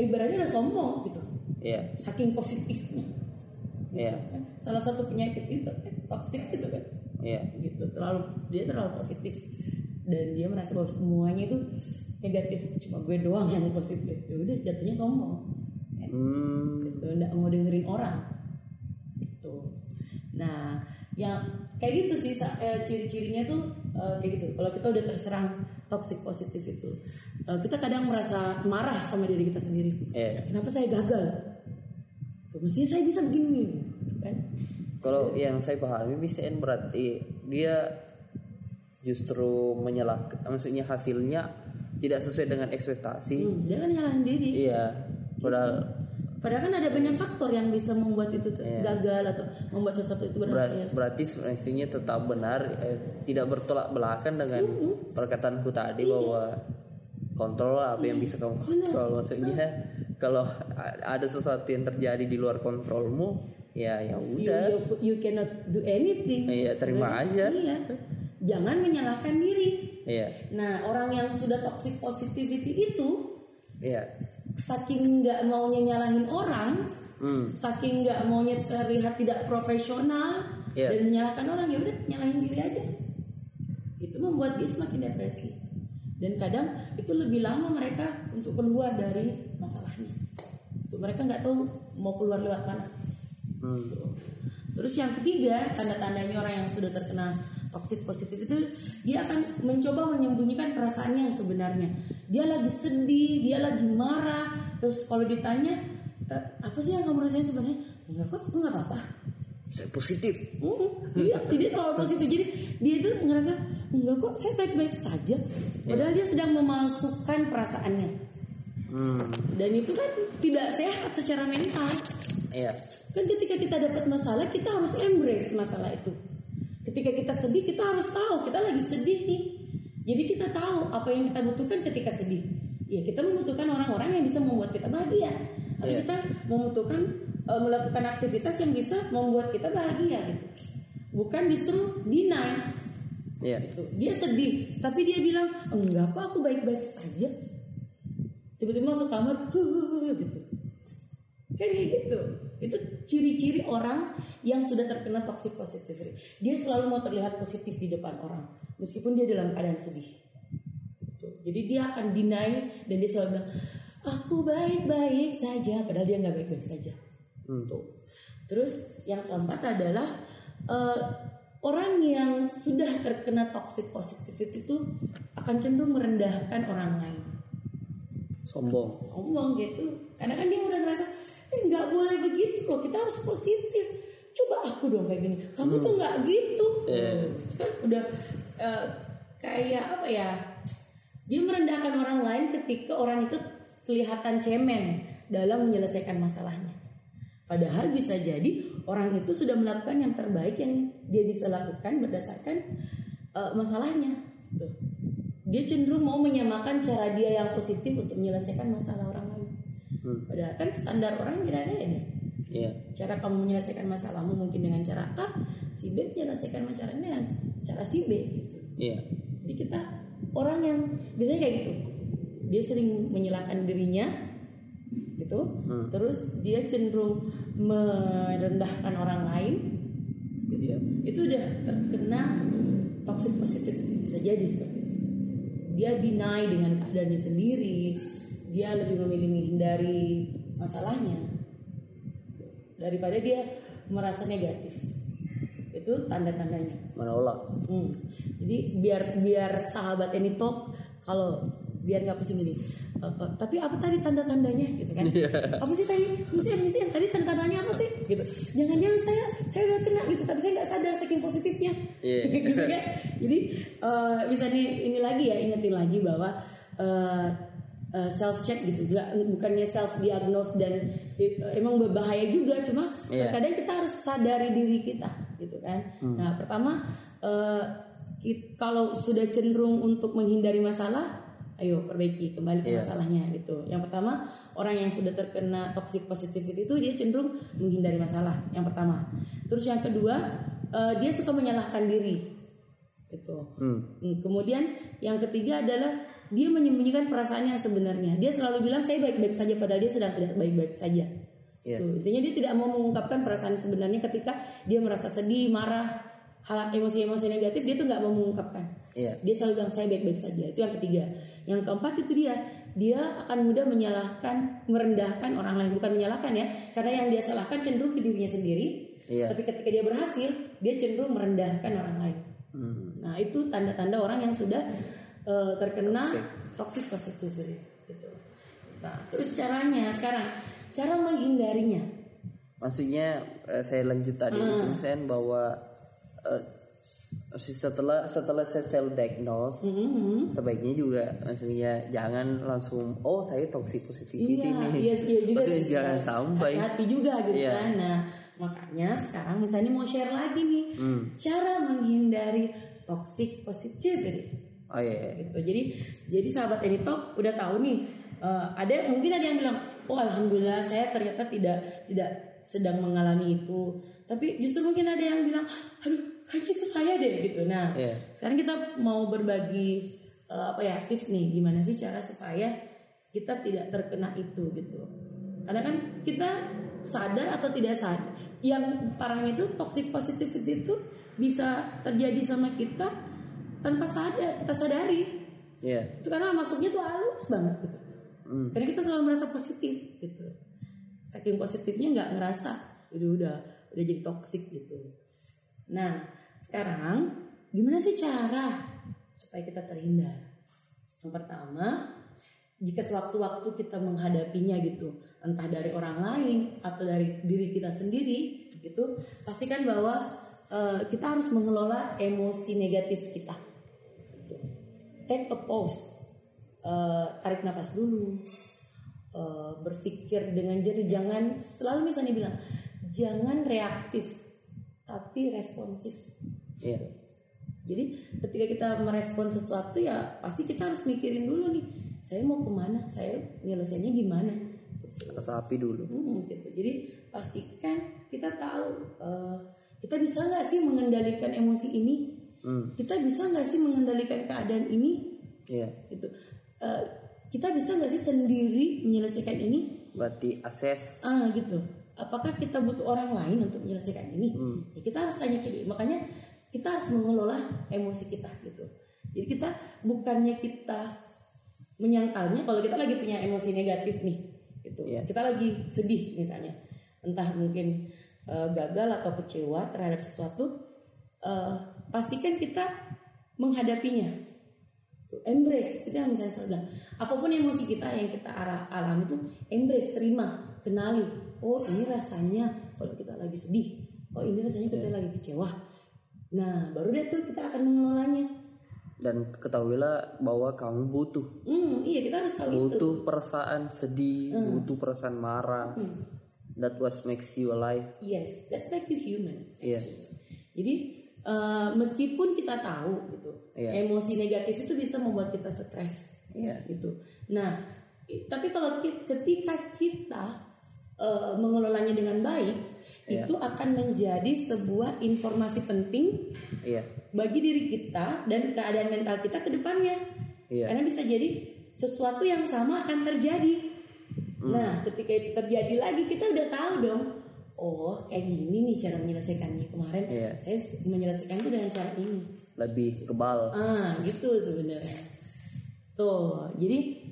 ibaratnya udah sombong gitu. Iya. Saking positifnya. Iya. Gitu, kan? Salah satu penyakit itu kan toksik gitu kan. Iya. Gitu. Dia terlalu positif dan dia merasa bahwa semuanya itu negatif, cuma gue doang yang positif. Ya udah jatuhnya sombong. Kan? Gitu, enggak mau dengerin orang. Nah, yang kayak gitu sih ciri-cirinya tuh kayak gitu. Kalau kita udah terserang toxic positif itu, kita kadang merasa marah sama diri kita sendiri. Kenapa saya gagal? Tuh, mestinya saya bisa begini, kan? Kalau yang saya pahami Miss Anne berarti dia justru menyalahkan, maksudnya hasilnya tidak sesuai dengan ekspektasi. Dia kan nyalahin diri. Iya. Padahal kan ada banyak faktor yang bisa membuat itu gagal atau membuat sesuatu itu berhasil. Berarti sebenarnya tetap benar, tidak bertolak belakang dengan perkataanku tadi bahwa kontrol apa yang bisa kamu kontrol. Maksudnya kalau ada sesuatu yang terjadi di luar kontrolmu, ya udah. You cannot do anything. Iya, terima aja. Iya. Jangan menyalahkan diri. Iya. Nah, orang yang sudah toxic positivity itu, saking nggak maunya nyalahin orang, Saking nggak maunya terlihat tidak profesional dan menyalahkan orang, ya udah nyalahin diri aja. Itu membuat dia semakin depresi. Dan kadang itu lebih lama mereka untuk keluar dari masalahnya. Itu mereka nggak tahu mau keluar lewat mana. Terus yang ketiga, tanda-tandanya orang yang sudah terkena toxic positivity itu, dia akan mencoba menyembunyikan perasaannya yang sebenarnya. Dia lagi sedih, dia lagi marah. Terus kalau ditanya, apa sih yang kamu rasain sebenarnya? Enggak kok, enggak apa-apa, saya positif. Dia terlalu positif, jadi dia itu ngerasa enggak kok, saya baik-baik saja. Padahal dia sedang memalsukan perasaannya. Dan itu kan tidak sehat secara mental. Kan ketika kita dapat masalah, kita harus embrace masalah itu. Ketika kita sedih, kita harus tahu kita lagi sedih nih. Jadi kita tahu apa yang kita butuhkan ketika sedih. Ya, kita membutuhkan orang-orang yang bisa membuat kita bahagia. Atau kita membutuhkan melakukan aktivitas yang bisa membuat kita bahagia gitu. Bukan justru deny. Gitu. Dia sedih, tapi dia bilang, "Enggak kok, aku baik-baik saja." Tiba-tiba masuk kamar, gitu. Kayak gitu. Itu ciri-ciri orang yang sudah terkena toxic positivity. Dia selalu mau terlihat positif di depan orang, meskipun dia dalam keadaan sedih. Gitu. Jadi dia akan deny dan dia selalu bilang, "Aku baik-baik saja," padahal dia nggak baik-baik saja. Tuh. Terus yang keempat adalah orang yang sudah terkena toxic positivity itu akan cenderung merendahkan orang lain. Sombong gitu. Karena kan dia udah ngerasa, nggak boleh begitu loh, kita harus positif. Coba aku dong kayak gini, kamu tuh nggak gitu. Kan udah kayak apa ya, dia merendahkan orang lain ketika orang itu kelihatan cemen dalam menyelesaikan masalahnya. Padahal bisa jadi orang itu sudah melakukan yang terbaik yang dia bisa lakukan berdasarkan masalahnya. Dia cenderung mau menyamakan cara dia yang positif untuk menyelesaikan masalah orang lain. Padahal kan standar orang tidak ada ini. Cara kamu menyelesaikan masalahmu mungkin dengan cara A, si B menyelesaikan masalahnya dengan cara si B gitu. Jadi kita orang yang biasanya kayak gitu, dia sering menyalahkan dirinya gitu. Terus dia cenderung merendahkan orang lain gitu. Itu udah terkena toxic positivity. Bisa jadi seperti itu. Dia deny dengan keadaannya sendiri. Dia lebih memilih menghindari masalahnya daripada dia merasa negatif. Itu tanda-tandanya. Menolak. Jadi biar sahabat Any Talk kalau biar nggak pusing ini. Tapi apa tadi tanda-tandanya gitu kan? Apa sih tadi? Misian tadi tanda-tandanya apa sih? Gitu. Jangan-jangan saya udah kena gitu, tapi saya nggak sadar saking positifnya. Gitu kan? Jadi bisa ini lagi ya, ingetin lagi bahwa self check gitu, bukannya self diagnose dan emang berbahaya juga, cuma kadang kita harus sadari diri kita gitu kan. Nah pertama kalau sudah cenderung untuk menghindari masalah, ayo perbaiki kembali ke masalahnya gitu. Yang pertama, orang yang sudah terkena toxic positivity itu dia cenderung menghindari masalah. Yang pertama. Terus yang kedua, dia suka menyalahkan diri gitu. Kemudian yang ketiga adalah dia menyembunyikan perasaannya yang sebenarnya. Dia selalu bilang saya baik-baik saja, padahal dia sedang tidak baik-baik saja. Intinya dia tidak mau mengungkapkan perasaan sebenarnya ketika dia merasa sedih, marah, hal emosi-emosi negatif, dia tuh nggak mau mengungkapkan. Dia selalu bilang saya baik-baik saja. Itu yang ketiga. Yang keempat itu dia akan mudah menyalahkan, merendahkan orang lain. Bukan menyalahkan ya, karena yang dia salahkan cenderung ke dirinya sendiri. Tapi ketika dia berhasil, dia cenderung merendahkan orang lain. Nah itu tanda-tanda orang yang sudah terkena toxic positivity gitu. Nah, terus caranya sekarang, cara menghindarinya. Maksudnya saya lanjut tadi Sen bahwa setelah saya self diagnose, sebaiknya juga maksudnya jangan langsung saya toxic positivity nih. Maksudnya jangan sampai hati juga gitu kan. Nah, makanya sekarang misalnya mau share lagi nih cara menghindari toxic positivity. Gitu. Jadi sahabat Any Talk udah tahu nih, mungkin ada yang bilang, "Oh, alhamdulillah saya ternyata tidak sedang mengalami itu." Tapi justru mungkin ada yang bilang, "Aduh, kayaknya itu saya deh." gitu. Nah, sekarang kita mau berbagi tips nih, gimana sih cara supaya kita tidak terkena itu gitu. Karena kan kita sadar atau tidak sadar. Yang parahnya itu toxic positivity itu bisa terjadi sama kita tanpa sadar, kita sadari. Iya. Itu karena masuknya tuh halus banget gitu. Karena kita selalu merasa positif gitu. Saking positifnya nggak ngerasa, udah jadi toxic gitu. Nah, sekarang gimana sih cara supaya kita terhindar? Yang pertama, jika sewaktu-waktu kita menghadapinya gitu, entah dari orang lain atau dari diri kita sendiri gitu, pastikan bahwa kita harus mengelola emosi negatif kita gitu. Take a pause, tarik nafas dulu, berpikir dengan jernih. Jangan selalu misalnya bilang jangan reaktif tapi responsif. Iya. Jadi ketika kita merespon sesuatu ya pasti kita harus mikirin dulu nih, saya mau kemana, saya nyelesainya gimana? Atas api dulu. Gitu. Jadi pastikan kita tahu kita bisa nggak sih mengendalikan emosi ini? Kita bisa nggak sih mengendalikan keadaan ini? Iya. Gitu. Kita bisa nggak sih sendiri menyelesaikan ini? Berarti assess. Gitu. Apakah kita butuh orang lain untuk menyelesaikan ini? Ya, kita harus tanya diri. Makanya kita harus mengelola emosi kita gitu. Jadi kita bukannya kita menyangkalnya kalau kita lagi punya emosi negatif nih gitu. Yeah. Kita lagi sedih misalnya, entah mungkin gagal atau kecewa terhadap sesuatu, pastikan kita menghadapinya. Embrace. Kita misalnya selalu bilang apapun emosi kita yang kita alami itu embrace, terima, kenali. Oh, ini rasanya kalau kita lagi sedih. Oh, ini rasanya kita lagi kecewa. Nah, baru deh tuh kita akan mengelolanya. Dan ketahuilah bahwa kamu butuh. Iya, kita harus tahu butuh itu. Perasaan sedih, butuh perasaan marah. That what makes you alive. Yes, that makes you human. Iya. Yeah. Jadi meskipun kita tahu gitu, yeah, emosi negatif itu bisa membuat kita stres. Iya. Yeah. Gitu. Nah, tapi kalau ketika kita mengelolanya dengan baik, yeah, itu akan menjadi sebuah informasi penting, yeah, bagi diri kita dan keadaan mental kita ke depannya. Yeah. Karena bisa jadi sesuatu yang sama akan terjadi. Nah, ketika itu terjadi lagi, kita udah tahu dong, oh kayak gini nih cara menyelesaikannya kemarin. Yeah. Saya menyelesaikan itu dengan cara ini. Lebih kebal. Gitu sebenarnya. Tuh, jadi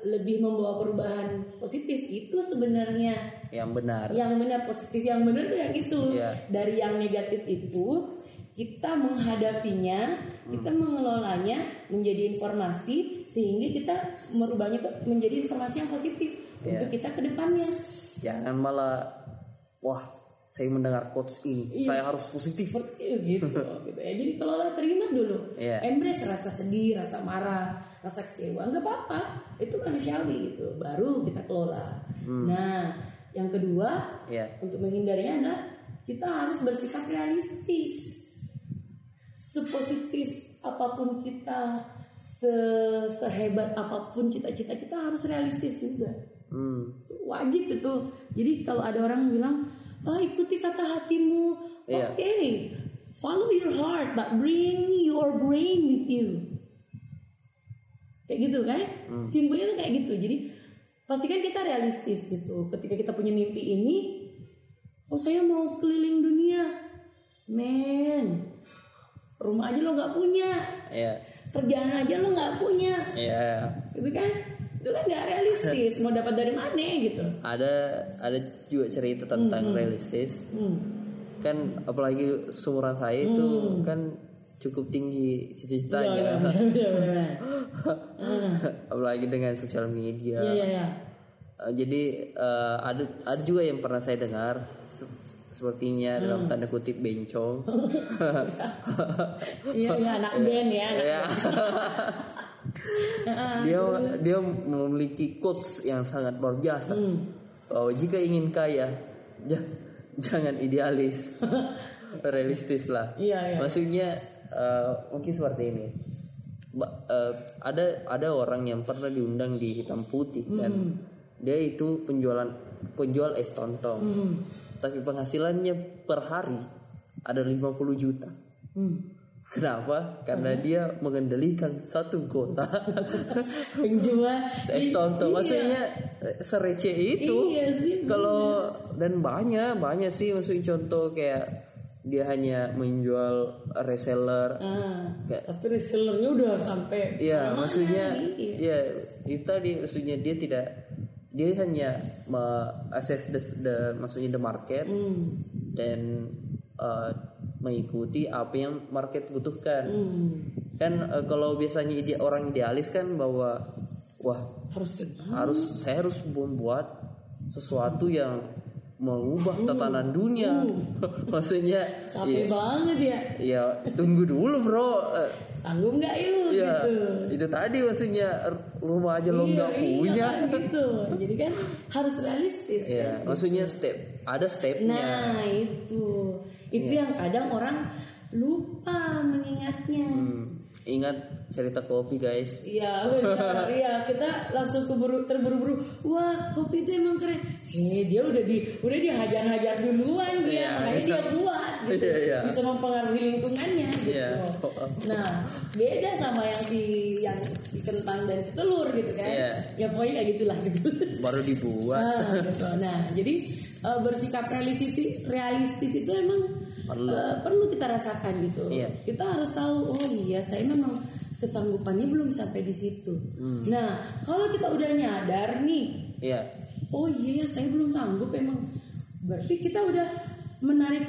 lebih membawa perubahan positif itu sebenarnya yang benar. Yang benar, positif yang benar tuh yang itu. Yeah. Dari yang negatif itu kita menghadapinya, kita mengelolanya menjadi informasi sehingga kita merubahnya menjadi informasi yang positif, yeah, untuk kita ke depannya. Jangan malah wah, saya mendengar quotes ini, saya harus positif gitu. Ya, jadi kalau terima dulu, yeah, embrace rasa sedih, rasa marah, rasa kecewa, nggak apa-apa, itu manusiawi gitu. Baru kita kelola. Nah, yang kedua, yeah, untuk menghindarinya adalah kita harus bersikap realistis. Sepositif apapun kita, sehebat apapun cita-cita kita, harus realistis juga. Wajib itu. Jadi kalau ada orang bilang, ikuti kata hatimu, yeah, okay, follow your heart, but bring your brain with you. Kayak gitu kan? Simpelnya tuh kayak gitu. Jadi pastikan kita realistis gitu. Ketika kita punya mimpi ini, oh saya mau keliling dunia, men, rumah aja lo nggak punya, yeah, kerjaan aja lo nggak punya, yeah, gitu kan? Itu kan nggak realistis. Mau dapat dari mana gitu? Ada juga cerita tentang realistis. Kan apalagi seumuran saya itu kan cukup tinggi cita-citanya. Apalagi dengan sosial media. Jadi ada juga yang pernah saya dengar sepertinya dalam tanda kutip bencong. Iya anak band ya. Dia memiliki quotes yang sangat luar biasa. Bahwa jika ingin kaya, jangan idealis, realistis lah. Iya. Maksudnya mungkin seperti ini. Ada orang yang pernah diundang di Hitam Putih dan dia itu penjual es tontong. Tapi penghasilannya per hari ada 50 juta. Kenapa? Karena dia mengendalikan satu kota. Contoh, maksudnya serece itu. Iya sih, kalau dan banyak sih, maksudnya contoh kayak dia hanya menjual reseller. Tapi resellernya udah sampai. Iya, maksudnya itu tadi, maksudnya dia tidak, dia hanya assess the maksudnya the market dan mengikuti apa yang market butuhkan. Kan kalau biasanya orang idealis kan bahwa wah harus saya membuat sesuatu yang mengubah tatanan dunia. Maksudnya capek banget ya. Ya tunggu dulu bro. Sanggup nggak itu? Ya, gitu. Itu tadi maksudnya rumah aja lo nggak punya. Gitu. Jadi kan harus realistis. Ya, kan? Maksudnya stepnya. Nah itu yang kadang orang lupa mengingatnya. Ingat cerita kopi guys. Iya benar. Iya kita langsung terburu-buru. Wah kopi itu emang keren. Dia udah dihajar-hajar duluan dia. Makanya dia buat. Gitu. Bisa mempengaruhi lingkungannya. Gitu. Nah beda sama yang si kentang dan si telur gitu kan. Ya pokoknya gitulah gitu. Baru dibuat. Gitu. Nah jadi bersikap realistis itu emang perlu kita rasakan gitu. Kita harus tahu, oh iya saya memang kesanggupannya belum sampai di situ. Nah kalau kita udah nyadar nih, oh iya saya belum sanggup emang, berarti kita udah menarik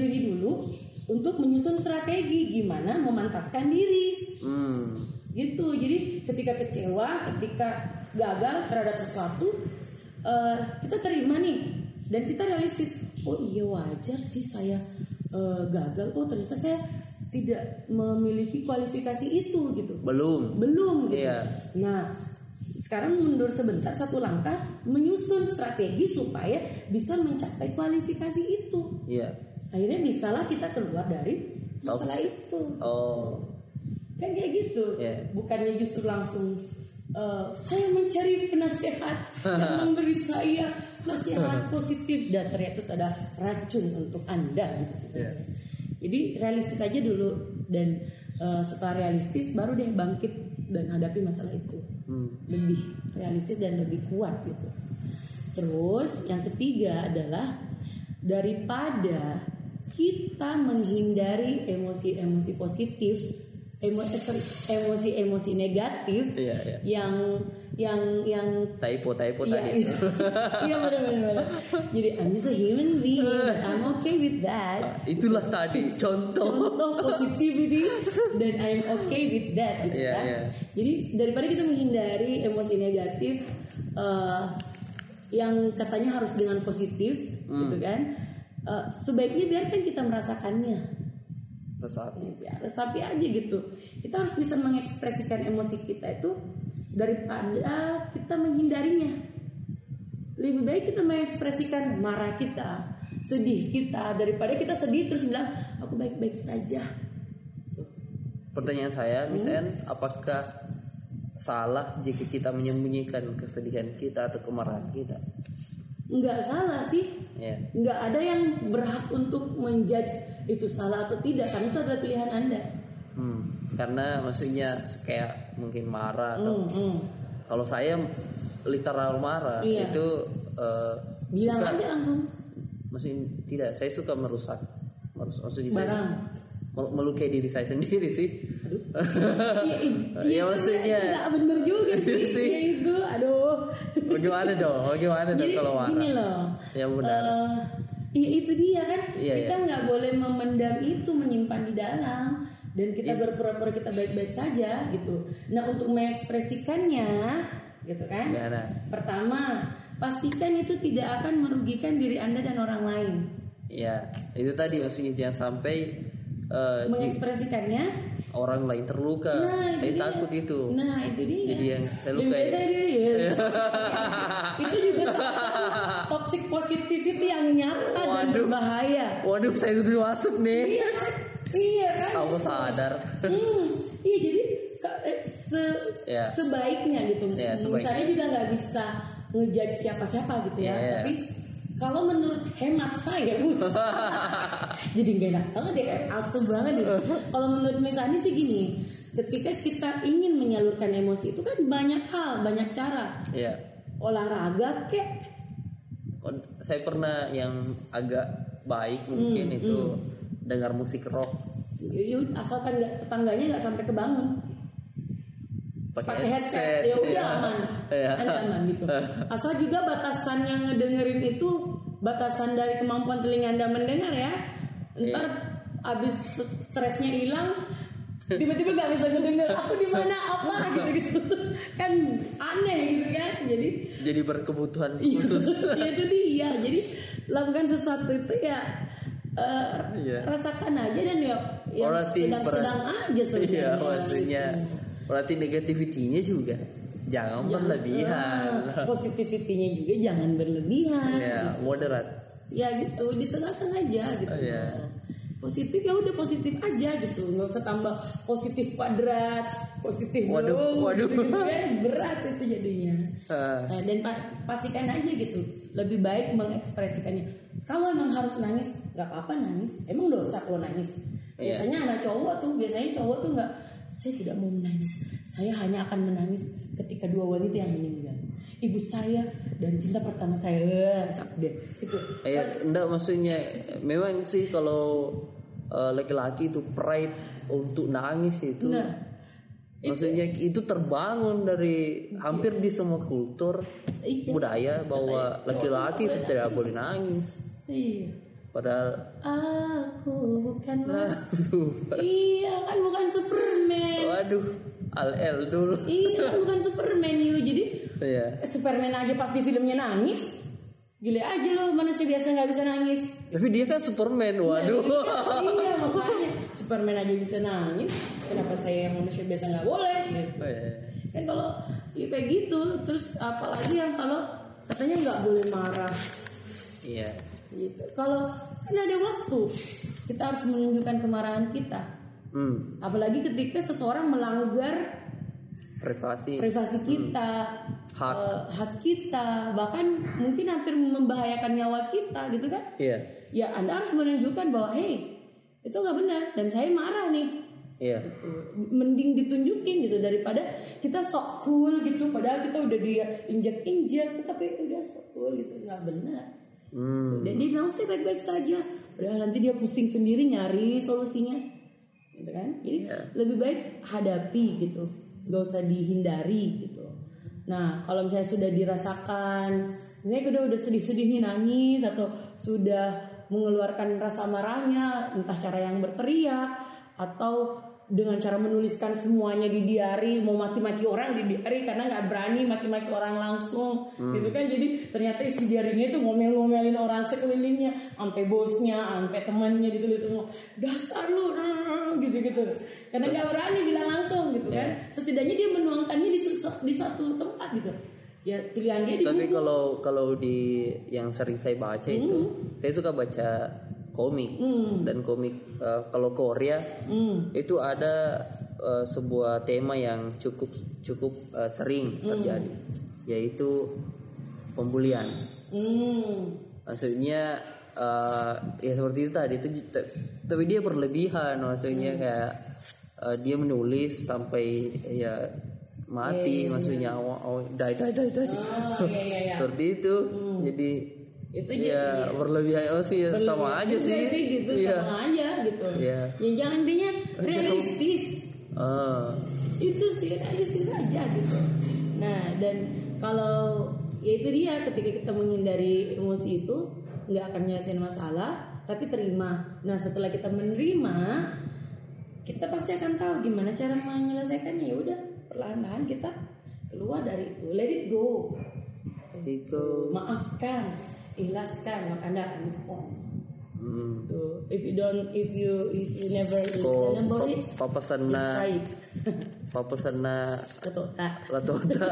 diri dulu untuk menyusun strategi gimana memantaskan diri. Gitu. Jadi ketika kecewa, ketika gagal terhadap sesuatu, kita terima nih dan kita realistis. Oh iya wajar sih saya gagal. Oh ternyata saya tidak memiliki kualifikasi itu gitu. Belum gitu. Nah sekarang mundur sebentar satu langkah, menyusun strategi supaya bisa mencapai kualifikasi itu. Akhirnya bisalah kita keluar dari masalah itu. Kan kayak gitu. Bukannya justru langsung saya mencari penasehat yang memberi saya nasihat positif dan ternyata ada racun untuk Anda gitu. Jadi realistis aja dulu dan setelah realistis baru deh bangkit dan hadapi masalah itu. Lebih realistis dan lebih kuat gitu. Terus yang ketiga adalah daripada kita menghindari emosi-emosi positif, emosi-emosi negatif yang typo tadi itu. Iya benar. Jadi I'm just a human being, I'm okay with that. Itulah tadi contoh positivity dan I'm okay with that gitu kan. Jadi daripada kita menghindari emosi negatif yang katanya harus dengan positif gitu kan. Sebaiknya biarkan kita merasakannya. Resapi aja gitu. Kita harus bisa mengekspresikan emosi kita itu daripada kita menghindarinya. Lebih baik kita mengekspresikan marah kita, sedih kita, daripada kita sedih terus bilang aku baik-baik saja. Pertanyaan saya, Miss Anne, apakah salah jika kita menyembunyikan kesedihan kita atau kemarahan kita? Enggak salah sih. Enggak ada yang berhak untuk menjudge itu salah atau tidak, karena itu adalah pilihan Anda. Karena maksudnya kayak mungkin marah atau kalau saya literal marah itu bilang suka aja langsung. Maksudnya tidak, saya suka merusak maksudnya saya melukai diri saya sendiri sih. Iya maksudnya tidak benar juga sih. Ya itu aduh. Bagaimana dong jadi, kalau marah? Gini loh. Yang benar. Iya itu dia kan. Kita nggak boleh memendam itu, menyimpan di dalam dan kita berpura-pura kita baik-baik saja gitu. Nah untuk mengekspresikannya gitu kan. Pertama pastikan itu tidak akan merugikan diri Anda dan orang lain. Iya itu tadi maksudnya jangan sampai mengekspresikannya orang lain terluka. Nah, saya takut itu. Nah itu dia. Jadi yang saya lukai. Itu juga toxic positivity yang nyata dan berbahaya. Waduh saya sudah masuk nih. Iya kan. Aku sadar. Iya jadi sebaiknya gitu. Saya juga nggak bisa ngejudge siapa-siapa gitu ya. Tapi Kalau menurut hemat saya, jadi gak enak banget ya, alsu banget ya. Kalau menurut Miss Anne sih gini, ketika kita ingin menyalurkan emosi itu kan banyak hal, banyak cara. Iya. Olahraga kek. Saya pernah yang agak baik mungkin itu dengar musik rock. Yuk, asalkan nggak tetangganya nggak sampai kebangun. Pakai headset, ya udah aman, ada aman gitu. Asal juga batasan yang ngedengerin itu batasan dari kemampuan telinga Anda mendengar ya. Ntar abis stresnya hilang, tiba-tiba nggak bisa ngedengar. Aku di mana apa gitu-gitu, kan aneh gitu kan. Jadi berkebutuhan khusus. Ya itu dia. Jadi lakukan sesuatu itu ya. Rasakan aja dan ya sedang-sedang aja sebenarnya. Iya, maksudnya berarti negativitinya juga jangan berlebihan. Positivitinya juga jangan berlebihan. Ya, gitu. Moderat. Ya gitu, di tengah-tengah aja gitu. Oh, yeah. Positif ya udah positif aja gitu. Nggak usah tambah positif kuadrat, positif dong. Waduh. Gitu, berat itu jadinya. Nah, dan pastikan aja gitu. Lebih baik mengekspresikannya. Kalau emang harus nangis, nggak apa-apa nangis. Emang dosa kalau nangis. Biasanya anak cowok tuh, nggak. Saya tidak mau menangis. Saya hanya akan menangis ketika dua wanita yang meninggal. Ibu saya dan cinta pertama saya. Cap deh. Gitu. Enggak maksudnya. Memang sih kalau laki-laki itu pride untuk nangis itu. Nah, maksudnya itu terbangun dari hampir di semua kultur budaya bahwa laki-laki itu tidak boleh nangis. Iya. Padahal aku bukanlah. Iya kan bukan Superman. Waduh, al dulu. Iya kan bukan Superman you. Jadi Superman aja pasti filmnya nangis. Gila aja loh, manusia biasa gak bisa nangis. Tapi dia kan Superman, waduh. Iya makanya Superman aja bisa nangis, kenapa saya yang manusia biasa gak boleh gitu. Kan kalau kayak gitu. Terus apalagi yang kalau katanya gak boleh marah. Iya gitu. Kalau kan ada waktu kita harus menunjukkan kemarahan kita. Apalagi ketika seseorang melanggar privasi kita, hak kita, bahkan mungkin hampir membahayakan nyawa kita gitu kan. Iya. Ya Anda harus menunjukkan bahwa hey, itu gak benar dan saya marah nih. Iya. Gitu. Mending ditunjukin gitu daripada kita sok cool gitu padahal kita udah diinjak-injak tapi udah sok cool gitu, gak benar. Dan dia bilang saya baik-baik saja. Padahal nanti dia pusing sendiri nyari solusinya, gitu kan? Jadi lebih baik hadapi gitu, gak usah dihindari gitu. Nah kalau misalnya sudah dirasakan, misalnya kita udah sedih-sedih nih nangis atau sudah mengeluarkan rasa marahnya, entah cara yang berteriak atau dengan cara menuliskan semuanya di diary, mau maki-maki orang di diary karena nggak berani maki-maki orang langsung, gitu kan. Jadi ternyata isi diarinya itu ngomel-ngomelin orang sekelilingnya, sampai bosnya, sampai temannya ditulis semua. Dasar lu, gitu. Karena nggak berani bilang langsung, gitu kan. Setidaknya dia menuangkannya di satu tempat gitu. Ya pilihan dia. Tapi kalau di yang sering saya baca itu, saya suka baca komik dan komik kalau Korea itu ada sebuah tema yang cukup sering terjadi, yaitu pembulian. Maksudnya ya seperti itu tadi itu, tapi dia berlebihan maksudnya kayak dia menulis sampai ya mati maksudnya die. Seperti itu. Jadi itu ya berlebihan sih ya, sama aja sih gitu, sama aja gitu ya jangan intinya realistis itu sih realistis aja gitu. Nah dan kalau ya itu dia ketika kita menghindari emosi itu nggak akan nyelesain masalah tapi terima. Nah setelah kita menerima kita pasti akan tahu gimana cara menyelesaikannya. Ya udah perlahan-lahan kita keluar dari itu, let it go. Maafkan, ikhlaskan, maka Anda akan move on. Tuh, if you never listen about it, papasana latota,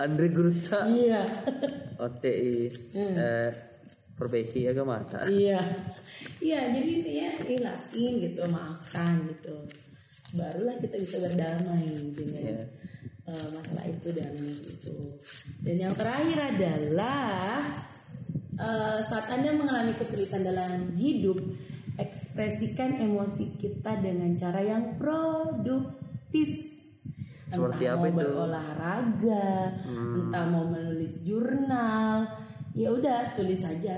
Andre Guruta, iya, OTI, perbaiki agama mata, iya, jadi intinya ikhlasin gitu, maafkan gitu, barulah kita bisa berdamai dengan masalah itu dan emosi itu. Dan yang terakhir adalah saat Anda mengalami kesulitan dalam hidup, ekspresikan emosi kita dengan cara yang produktif. Seperti entah apa mau itu? Berolahraga, entah mau menulis jurnal, ya udah tulis aja.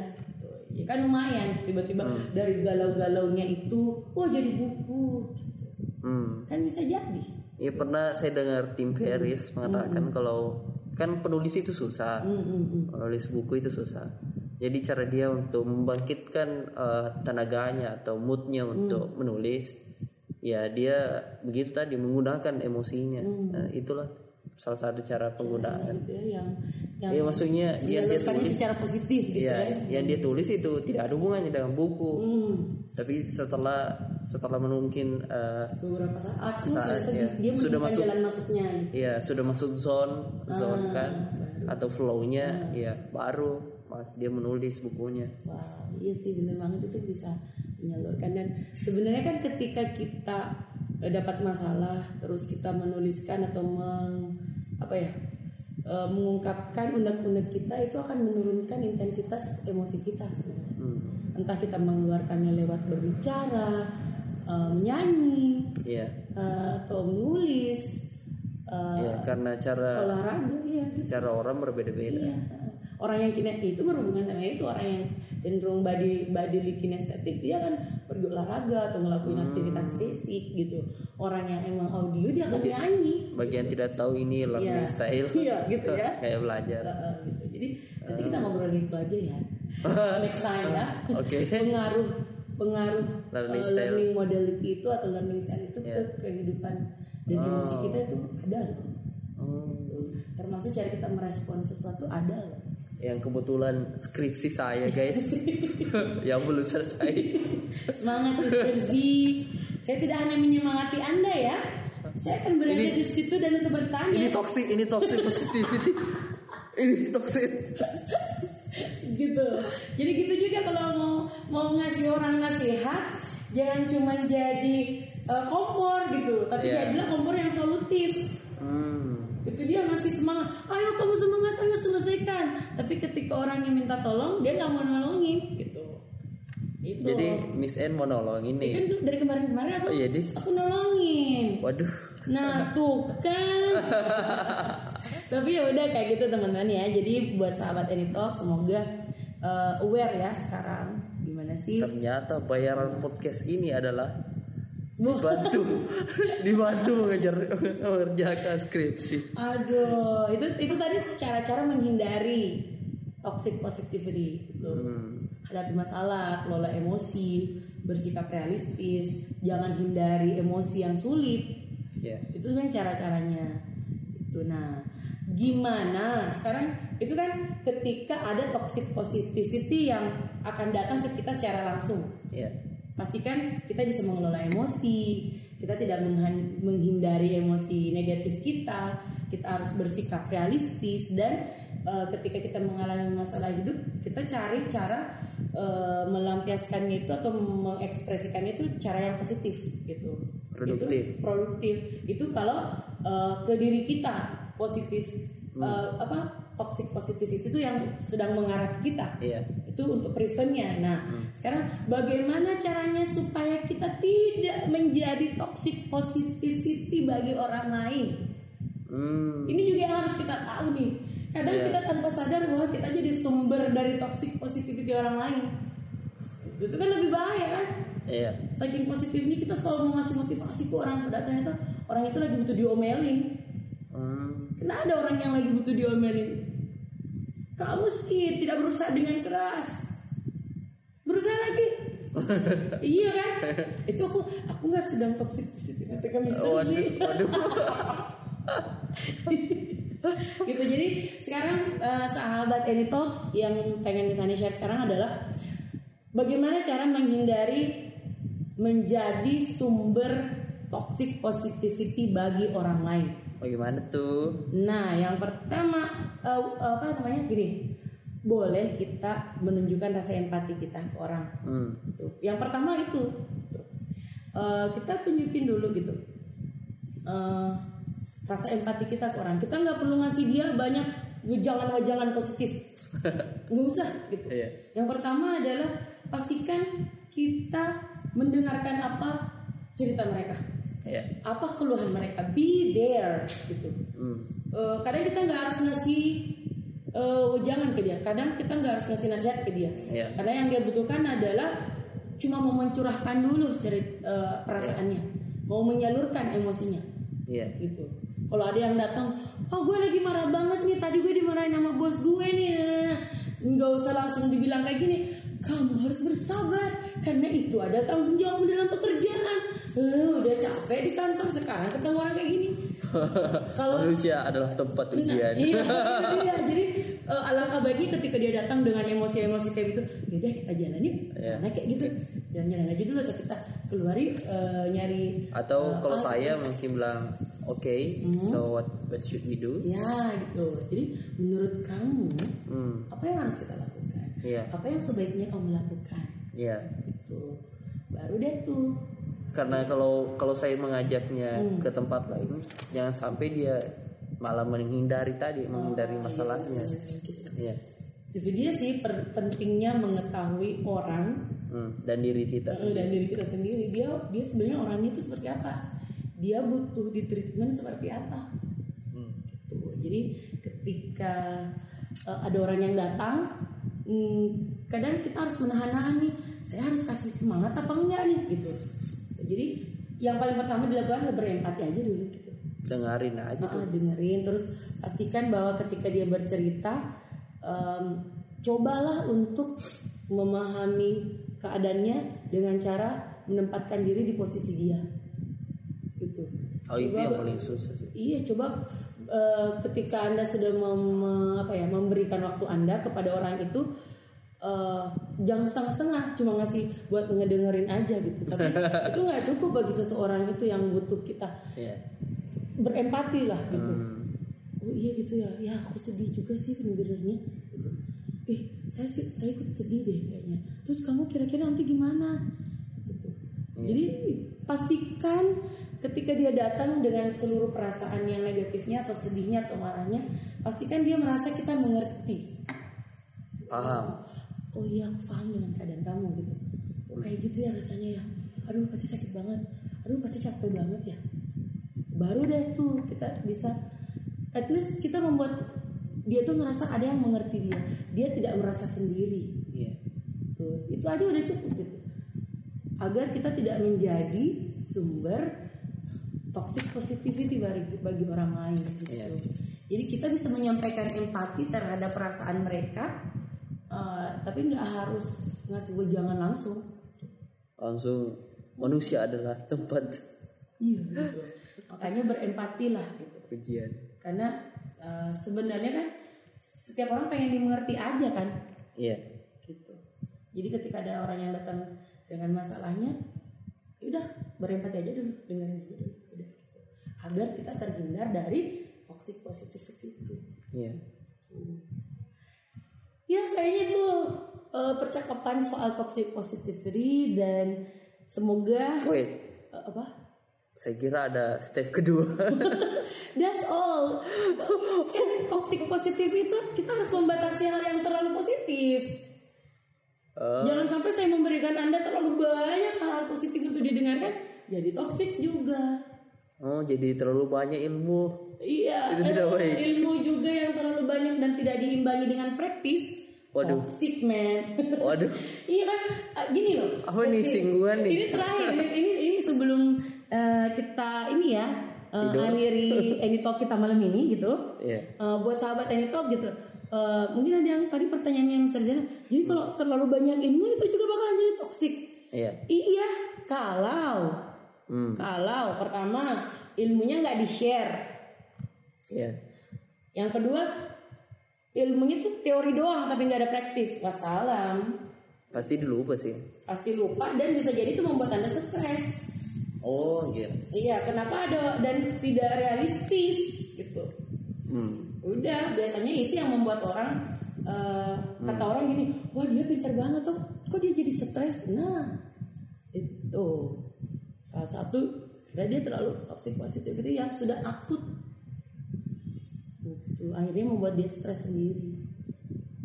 Ya kan lumayan, tiba-tiba dari galau-galaunya itu, jadi buku. Kan bisa jadi. Ya pernah saya dengar Tim Ferriss mengatakan kalau kan penulis itu susah, penulis buku itu susah. Jadi cara dia untuk membangkitkan tenaganya atau moodnya untuk menulis, ya dia begitu tadi menggunakan emosinya. Nah, itulah salah satu cara penggunaan. Ya, yang maksudnya dia tulis secara positif. Gitu ya, yang dia tulis itu tidak ada hubungannya dengan buku. Tapi setelah mungkin beberapa saat dia sudah masuk jalan masuknya. Iya, sudah masuk zone kan baru. Atau flow-nya ya baru pas dia menulis bukunya. Wah, iya sih benar banget itu bisa menyalurkan. Dan sebenarnya kan ketika kita dapat masalah terus kita menuliskan atau mengungkapkan unek-unek kita itu akan menurunkan intensitas emosi kita sebenarnya. Entah kita mengeluarkannya lewat berbicara, nyanyi, atau menulis, karena cara olahraga, gitu. Cara orang berbeda-beda. Iya. Orang yang kinetik itu berhubungan sama itu, orang yang cenderung body kinestetik dia kan pergi olahraga atau ngelakuin aktivitas fisik gitu. Orang yang emang audio dia akan nyanyi. Bagian gitu. Tidak tahu ini learning style. Iya gitu ya. Kayak belajar. Gitu. Jadi nanti kita ngobrolin itu aja ya. Next time ya. Okay. Pengaruh learning modality itu atau learning style itu ke kehidupan dan emosi kita itu ada loh. Termasuk cara kita merespon sesuatu ada loh. Yang kebetulan skripsi saya guys yang belum selesai. Semangat Mr. Z. Saya tidak hanya menyemangati Anda ya, saya akan berada di situ dan untuk bertanya. Ini toxic positivity. Ini toxic. Gitu. Jadi gitu juga kalau mau ngasih orang nasihat, jangan cuma jadi kompor gitu, tapi jadilah kompor yang solutif. Itu dia ngasih semangat, ayo kamu semangat, ayo selesaikan. Tapi ketika orang yang minta tolong, dia nggak mau nolongin gitu. Itu. Jadi Miss Anne mau nolongin nih. Kan dari kemarin aku nolongin. Waduh. Nah tuh kan. Tapi ya udah kayak gitu teman-teman ya. Jadi buat sahabat Any Talk semoga aware ya sekarang gimana sih. Ternyata bayaran podcast ini adalah dibantu mengerjakan skripsi. Aduh, itu tadi cara-cara menghindari toxic positivity gitu. Hadapi masalah, kelola emosi, bersikap realistis, jangan hindari emosi yang sulit. Itu kan cara-caranya. Itu nah, gimana? Sekarang itu kan ketika ada toxic positivity yang akan datang ke kita secara langsung. Pastikan kita bisa mengelola emosi, kita tidak menghindari emosi negatif kita, kita harus bersikap realistis dan ketika kita mengalami masalah hidup, kita cari cara melampiaskannya itu atau mengekspresikannya itu cara yang positif gitu. Produktif. Itu kalau ke diri kita positif toxic positivity itu yang sedang mengarah ke kita. Itu untuk preventnya. Nah, sekarang bagaimana caranya supaya kita tidak menjadi toxic positivity bagi orang lain? Ini juga yang harus kita tahu nih. Kadang kita tanpa sadar bahwa kita jadi sumber dari toxic positivity orang lain. Itu kan lebih bahaya kan? Saking positifnya kita selalu mau ngasih motivasi ke orang, ternyata orang itu lagi butuh diomelin. Karena ada orang yang lagi butuh diomelin. Kamu sih tidak berusaha dengan keras. Berusaha lagi. Iya kan? Itu aku nggak sedang toxic positif. Waduh. Gitu. Jadi sekarang sahabat Any Talk yang pengen misalnya share sekarang adalah bagaimana cara menghindari menjadi sumber toxic positivity bagi orang lain. Bagaimana tuh? Nah, yang pertama gini, boleh kita menunjukkan rasa empati kita ke orang. Yang pertama itu, kita tunjukin dulu gitu, rasa empati kita ke orang. Kita nggak perlu ngasih dia banyak wejangan-wejangan positif. Nggak usah gitu. Iya. Yang pertama adalah pastikan kita mendengarkan apa cerita mereka, iya, apa keluhan mereka. Be there gitu. Kadang kita nggak harus ngasih jangan ke dia. Kadang kita nggak harus ngasih nasihat ke dia. Yeah. Karena yang dia butuhkan adalah cuma mau mencurahkan dulu perasaannya, yeah, mau menyalurkan emosinya. Iya. Yeah. Gitu. Kalau ada yang datang, oh gue lagi marah banget nih, tadi gue dimarahin sama bos gue nih, nggak usah langsung dibilang kayak gini. Kamu harus bersabar karena itu ada tanggung jawab dalam pekerjaan. Udah capek di kantor sekarang ketemu orang kayak gini. Kalau manusia adalah tempat ujian. Iya, iya. Jadi alangkah baiknya ketika dia datang dengan emosi-emosi kayak gitu, yaudah kita jalan yuk, yeah, karena kayak gitu, jalan-jalan aja dulu atau kita keluar yuk, nyari. Atau kalau saya mungkin bilang, okay, so what should we do? Ya gitu. Jadi menurut kamu, apa yang harus kita lakukan? Yeah. Apa yang sebaiknya kamu lakukan? Iya. Yeah. Gitu. Baru deh tuh. Karena kalau saya mengajaknya ke tempat lain, jangan sampai dia malah menghindari masalahnya. Iya. Itu dia sih pentingnya mengetahui orang dan diri kita sendiri. Dan diri kita sendiri. Dia sebenarnya orangnya itu seperti apa? Dia butuh di treatment seperti apa? Gitu. Jadi ketika ada orang yang datang, kadang kita harus menahan-nahan nih. Saya harus kasih semangat apa enggak nih? Gitu. Jadi yang paling pertama dilakukan berempati aja dulu gitu. Dengerin aja dulu. Dengerin, terus pastikan bahwa ketika dia bercerita, cobalah untuk memahami keadaannya dengan cara menempatkan diri di posisi dia. Gitu. Oh, coba, itu yang paling susah sih. Iya, coba ketika Anda sudah memberikan waktu Anda kepada orang itu, jangan setengah-setengah cuma ngasih buat ngedengerin aja gitu. Tapi itu nggak cukup bagi seseorang itu yang butuh kita berempati lah gitu. Oh iya gitu ya, ya aku sedih juga sih sebenarnya. Gitu. Saya ikut sedih deh kayaknya. Terus kamu kira-kira nanti gimana? Gitu. Jadi pastikan ketika dia datang dengan seluruh perasaan yang negatifnya atau sedihnya atau marahnya, pastikan dia merasa kita mengerti. Paham. Oh iya, aku paham dengan keadaan kamu gitu. Oh kayak gitu ya rasanya ya. Aduh pasti sakit banget. Aduh pasti capek banget ya. Baru deh tuh kita bisa, at least kita membuat dia tuh ngerasa ada yang mengerti dia. Dia tidak merasa sendiri. Iya. Tuh, itu aja udah cukup gitu. Agar kita tidak menjadi sumber toxic positivity bagi orang lain gitu. Iya. Jadi kita bisa menyampaikan empati terhadap perasaan mereka. Tapi nggak harus ngasih wejangan langsung. Manusia adalah tempat. Iya, gitu. Makanya berempati lah gitu. Ujian. Karena sebenarnya kan setiap orang pengen dimengerti aja kan. Iya. Gitu. Jadi ketika ada orang yang datang dengan masalahnya, yaudah berempati aja dulu, dengerin aja dulu, udah. Gitu. Agar kita terhindar dari toxic positivity itu. Iya. Ya kayaknya itu percakapan soal toxic positivity dan semoga apa? Saya kira ada step kedua. That's all. Kan toxic positivity itu kita harus membatasi hal yang terlalu positif. Jangan sampai saya memberikan Anda terlalu banyak hal positif untuk didengarkan, jadi toxic juga. Oh, jadi terlalu banyak ilmu. Iya. Itu tidak baik. Ilmu juga yang terlalu banyak dan tidak diimbangi dengan praktis. Waduh. Toxic man. Waduh. Iya kan, gini loh. Apa nih singgungan nih? Ini terakhir, ini sebelum kita ini ya akhiri Any Talk kita malam ini gitu. Yeah. Buat sahabat Any Talk gitu, mungkin ada yang tadi pertanyaannya Mr. Z. Jadi kalau terlalu banyak ilmu itu juga bakalan jadi toxic. Yeah. Iya. Kalau pertama ilmunya nggak di-share. Yeah. Yang kedua ilmunya tuh teori doang tapi nggak ada praktis. Wassalam. Pasti lupa dan bisa jadi itu membuat Anda stres. Oh iya. Yeah. Iya, kenapa ada dan tidak realistis gitu. Udah biasanya itu yang membuat orang kata orang gini, wah dia pintar banget tuh, kok dia jadi stres. Nah itu salah satu karena dia terlalu toxic positivity yang sudah akut. Akhirnya membuat dia stres sendiri.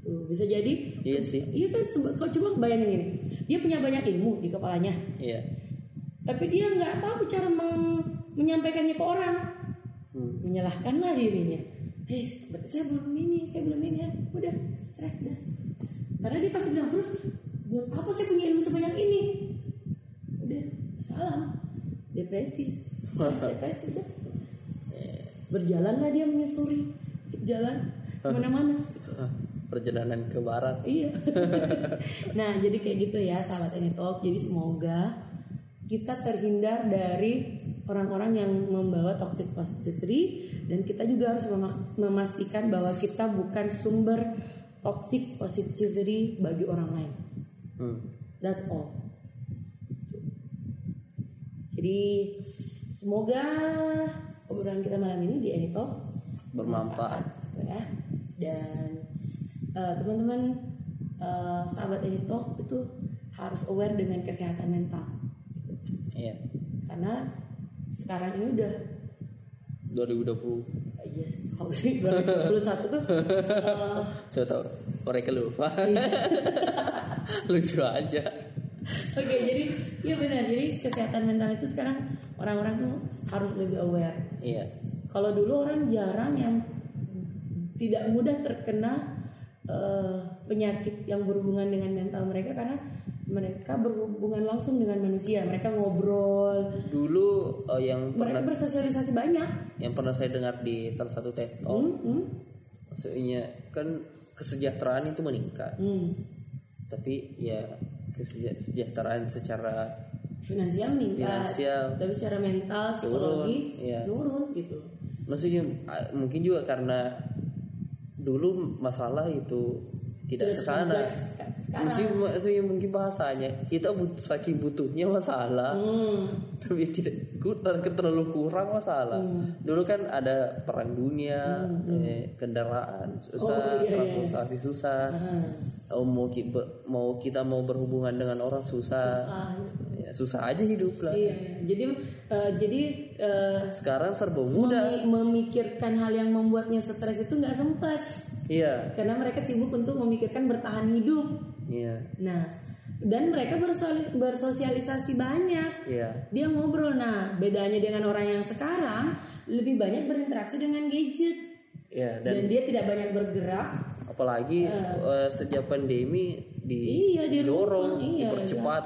gitu. Bisa jadi. Iya sih. Iya kan, kau coba bayangin ini. Dia punya banyak ilmu di kepalanya. Iya. Tapi dia nggak tahu cara menyampaikannya ke orang. Menyalahkanlah dirinya. Hei, saya belum ini ya. Udah stres dah. Karena dia pasti bilang terus, buat apa saya punya ilmu sebanyak ini? Udah salah. Depresi dah. Berjalanlah dia menyusuri jalan kemana-mana. Perjalanan ke barat. Iya. Nah, jadi kayak gitu ya sahabat Any Talk. Jadi semoga kita terhindar dari orang-orang yang membawa toxic positivity, dan kita juga harus memastikan bahwa kita bukan sumber toxic positivity bagi orang lain. That's all. Jadi semoga obrolan kita malam ini di Any Talk bermanfaat ya. Dan teman-teman sahabat Any Talk itu harus aware dengan kesehatan mental. Iya. Karena sekarang ini udah 2020. Yes, how sih 2021 tuh. Saya tahu. Oracle lu. Lucu aja. Oke, jadi ya benar. Jadi kesehatan mental itu sekarang orang-orang tuh harus lebih aware. Iya. Kalau dulu orang jarang yang tidak mudah terkena penyakit yang berhubungan dengan mental mereka, karena mereka berhubungan langsung dengan manusia, mereka ngobrol. Dulu yang mereka bersosialisasi banyak. Yang pernah saya dengar di salah satu TED Talk, maksudnya kan kesejahteraan itu meningkat. Tapi ya kesejahteraan secara finansial meningkat, tapi secara mental, psikologi turun gitu. Maksudnya mungkin juga karena dulu masalah itu tidak kesana. Maksudnya mungkin bahasanya kita saking butuhnya masalah, tapi tidak terlalu kurang masalah. Dulu kan ada perang dunia, kendaraan susah, transportasi susah, mau kita berhubungan dengan orang susah aja hidup lah. Iya. Jadi sekarang serba mudah. Memikirkan hal yang membuatnya stres itu nggak sempat. Iya. Karena mereka sibuk untuk memikirkan bertahan hidup. Iya. Nah, dan mereka bersosialisasi banyak. Iya. Dia ngobrol. Nah, bedanya dengan orang yang sekarang lebih banyak berinteraksi dengan gadget. Iya. Dan dia tidak banyak bergerak. Apalagi sejak pandemi didorong, dipercepat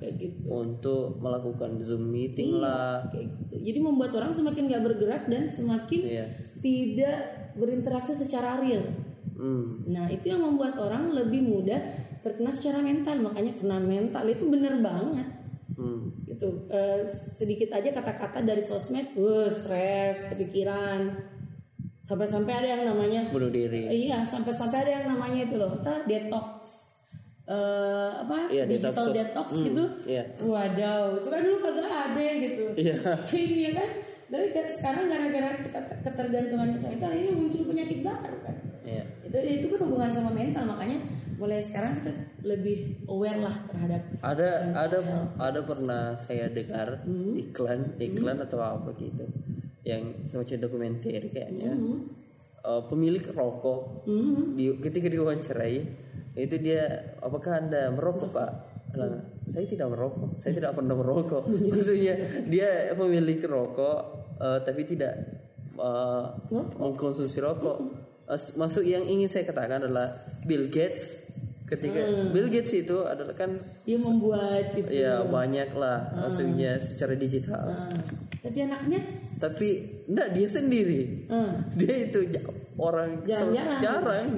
kayak gitu. Untuk melakukan Zoom meeting kayak gitu. Jadi membuat orang semakin nggak bergerak dan semakin tidak berinteraksi secara real. Nah, itu yang membuat orang lebih mudah terkena secara mental. Makanya kena mental itu bener banget. Gitu. Sedikit aja kata-kata dari sosmed, stres, kepikiran. Sampai-sampai ada yang namanya bunuh diri. Iya, sampai-sampai ada yang namanya itu loh, detox. Digital detox gitu. Waduh, itu kan dulu kagak ada gitu. Iya kan? Tapi sekarang gara-gara kita ketergantungan misalnya itu, akhirnya muncul penyakit baru kan. Yeah. Itu berhubungan sama mental, makanya mulai sekarang kita lebih aware lah terhadap. Ada pernah saya dengar iklan atau apa gitu, yang semacam dokumenter kayaknya. Pemilik rokok ketika diwawancarai itu dia, apakah Anda merokok Pak? Nah, saya tidak merokok, saya tidak pernah merokok. Maksudnya dia pemilik rokok tapi tidak mengkonsumsi rokok. Maksud yang ingin saya katakan adalah Bill Gates. Ketika Bill Gates itu adalah kan dia membuat itu. Ya banyak lah maksudnya secara digital. Tapi anaknya? Tapi enggak, dia sendiri. Dia itu orang jarang.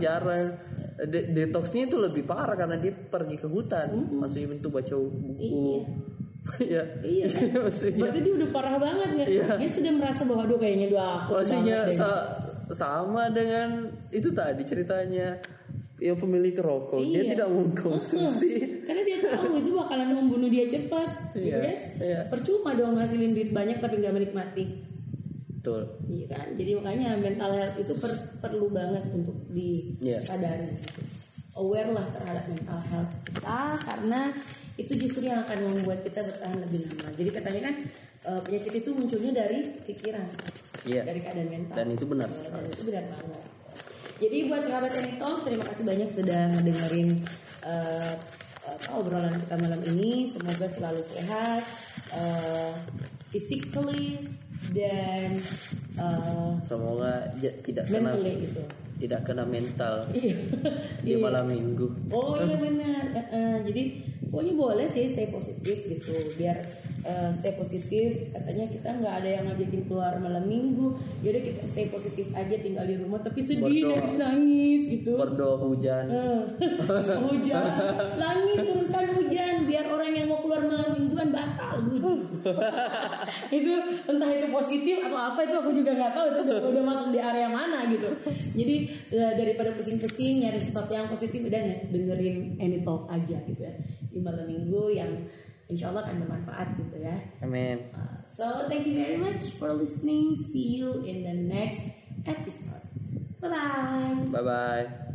Detoxnya itu lebih parah karena dia pergi ke hutan, maksudnya untuk baca buku. Iya. Maksudnya, berarti dia udah parah banget ya. Iya. Dia sudah merasa bahwa aduh kayaknya dua aku. Maksudnya sama dengan itu tadi ceritanya yang pemilik rokok. Iya. Dia tidak mengkonsumsi karena dia tahu itu bakalan membunuh dia cepat. Iya. Kan? Iya. Percuma dong ngasilin duit banyak tapi nggak menikmati. Betul. Iya kan, jadi makanya mental health itu perlu banget untuk disadari. Aware lah terhadap mental health kita, karena itu justru yang akan membuat kita bertahan lebih lama. Jadi katanya kan penyakit itu munculnya dari pikiran, dari keadaan mental. Dan itu benar sekali. Dan itu benar banget. Jadi buat sahabat Any Talk, terima kasih banyak sudah mendengarin obrolan kita malam ini. Semoga selalu sehat physically dan semoga tidak kena gitu. Tidak kena mental di malam minggu. Oh iya benar. Jadi pokoknya boleh sih stay positif gitu. Biar stay positif. Katanya kita gak ada yang ngajakin keluar malam minggu. Yaudah kita stay positif aja, tinggal di rumah. Tapi sedih, nangis gitu. Berdoa hujan. Hujan. Langit turunkan hujan. Biar orang yang mau keluar malam mingguan batal gitu. Itu entah itu positif atau apa itu aku juga gak tahu. Itu udah masuk di area mana gitu. Jadi daripada pusing-pusing nyari sesuatu yang positif, dan dengerin Any Talk aja gitu ya di malam minggu yang insyaallah akan bermanfaat gitu ya. Amin. So thank you very much for listening. See you in the next episode. Bye bye. Bye bye.